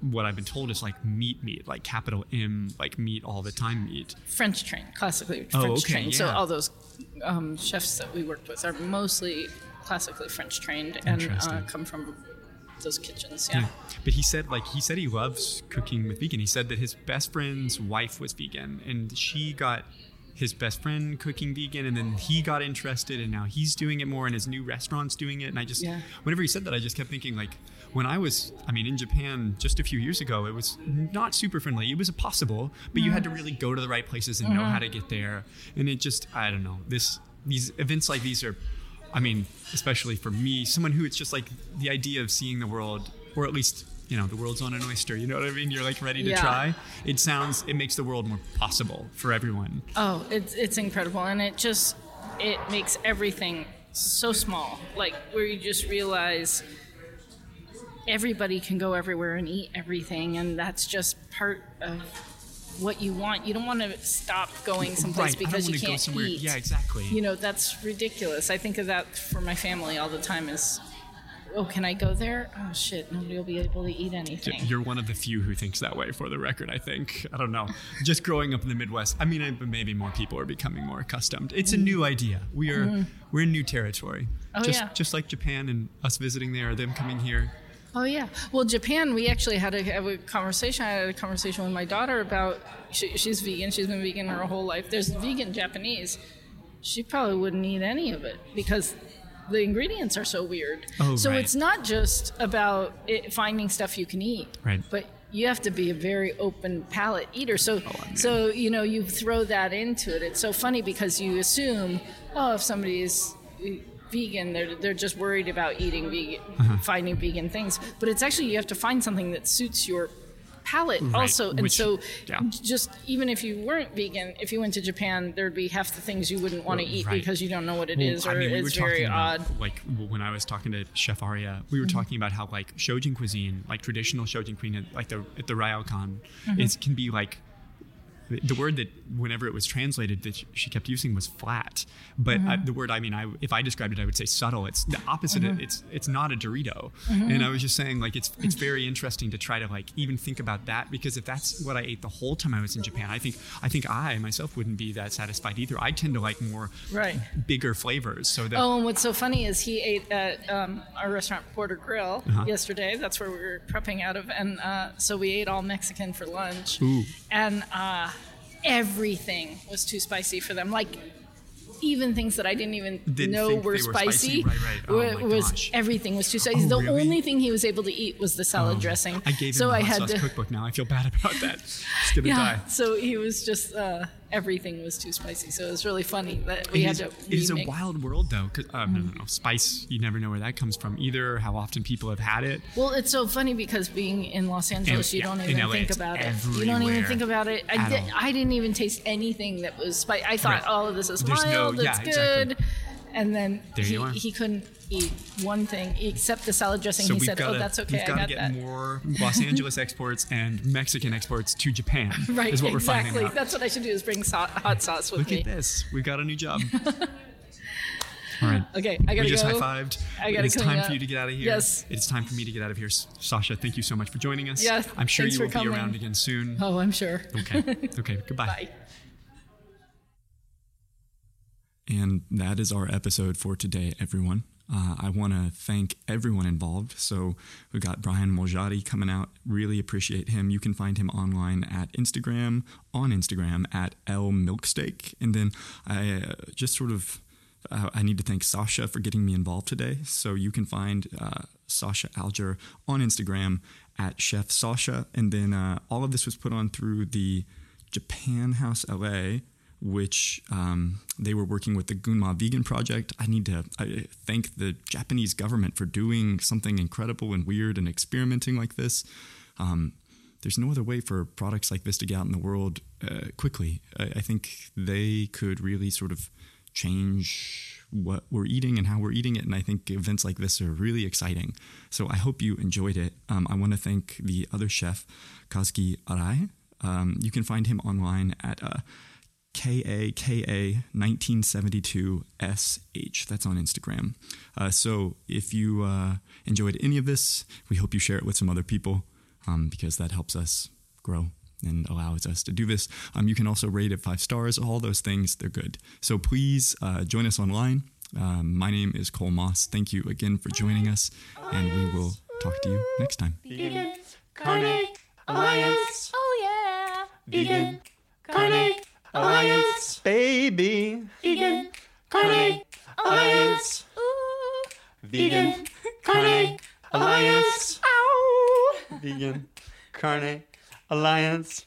what I've been told is like meat, like capital M, like meat all the time meat. French train, classically French train. Yeah. So all those chefs that we worked with are mostly classically French trained and come from those kitchens. But he said he loves cooking with vegan. He said that his best friend's wife was vegan, and she got his best friend cooking vegan, and then he got interested and now he's doing it more and his new restaurant's doing it. And I just, whenever he said that, I just kept thinking, like, when I was, I mean, in Japan just a few years ago, it was not super friendly. It was possible, but you had to really go to the right places and know how to get there. And it just, I don't know, these events like these are, I mean, especially for me, someone who, it's just like the idea of seeing the world, or at least, you know, the world's on an oyster, you know what I mean? You're like ready to try. It makes the world more possible for everyone. Oh, it's incredible. And it makes everything so small, like where you just realize everybody can go everywhere and eat everything. And that's just part of what you want. You don't want to stop going someplace because you can't eat. Yeah, exactly. You know, that's ridiculous. I think of that for my family all the time is, oh, can I go there? Oh, shit, nobody will be able to eat anything. You're one of the few who thinks that way, for the record, I think. I don't know. Just growing up in the Midwest, I mean, maybe more people are becoming more accustomed. It's a new idea. We're in new territory. Oh, just like Japan and us visiting there, them coming here. Oh, yeah. Well, Japan, we actually had a conversation. I had a conversation with my daughter about, she's vegan. She's been vegan her whole life. There's vegan Japanese. She probably wouldn't eat any of it because the ingredients are so weird. Oh, so it's not just about finding stuff you can eat, but you have to be a very open palate eater. So you know, you throw that into it. It's so funny because you assume, oh, if somebody is vegan, they're just worried about eating vegan, finding vegan things. But it's actually, you have to find something that suits your palate also. And just even if you weren't vegan, if you went to Japan, there'd be half the things you wouldn't want to eat because you don't know what it is, or it's very odd. Like when I was talking to Chef Aria, we were talking about how like shojin cuisine, like traditional shojin cuisine, like the ryokan, it can be like, the word that whenever it was translated that she kept using was flat, but the word, I mean, if I described it, I would say subtle. It's the opposite. It's not a Dorito. And I was just saying, like, it's very interesting to try to like even think about that, because if that's what I ate the whole time I was in Japan, I think I myself wouldn't be that satisfied either. I tend to like more bigger flavors. So that. Oh, and what's so funny is he ate at our restaurant Porter Grill yesterday. That's where we were prepping out of, and so we ate all Mexican for lunch. Ooh. And everything was too spicy for them. Like even things that I didn't even know were spicy. Right. Oh, everything was too spicy. Oh, the only thing he was able to eat was the salad dressing. I gave him the hot sauce cookbook now. I feel bad about that. It's gonna die. So he was just everything was too spicy. So it was really funny that we had to. It is a wild world though. Cause, no. Spice. You never know where that comes from either. How often people have had it. Well, it's so funny because being in Los Angeles, you don't even think about it. You don't even think about it. I didn't even taste anything that was spicy. I thought all of this is wild. That's good. Exactly. And then he couldn't eat one thing except the salad dressing. So he said, that's okay. We've got to get more Los Angeles exports and Mexican exports to Japan. Right, is what we're finding out. That's what I should do, is bring hot sauce with me. Look at this. We've got a new job. All right. Okay, I got to go. We just high-fived. It's time for you to get out of here. Yes. It's time for me to get out of here. Sasha, thank you so much for joining us. Yes, I'm sure you will be around again soon. Oh, I'm sure. Okay, goodbye. Bye. And that is our episode for today, everyone. I want to thank everyone involved. So we got Brian Moeljadi coming out. Really appreciate him. You can find him online at Instagram, at lmilksteak. And then I just sort of, I need to thank Sasha for getting me involved today. So you can find Sasha Alger on Instagram at Chef Sasha. And then all of this was put on through the Japan House LA, which they were working with the Gunma Vegan Project. I need to thank the Japanese government for doing something incredible and weird and experimenting like this. There's no other way for products like this to get out in the world quickly. I think they could really sort of change what we're eating and how we're eating it. And I think events like this are really exciting. So I hope you enjoyed it. I want to thank the other chef, Kazuki Arai. You can find him online at... KAKA1972SH. That's on Instagram. So if you enjoyed any of this, we hope you share it with some other people because that helps us grow and allows us to do this. You can also rate it 5 stars. All those things, they're good. So please join us online. My name is Cole Moss. Thank you again for joining us, and we will talk to you next time. Vegan, carne, alliance. Oh yeah. Vegan, carne. Alliance! Babe! Vegan Carne Alliance.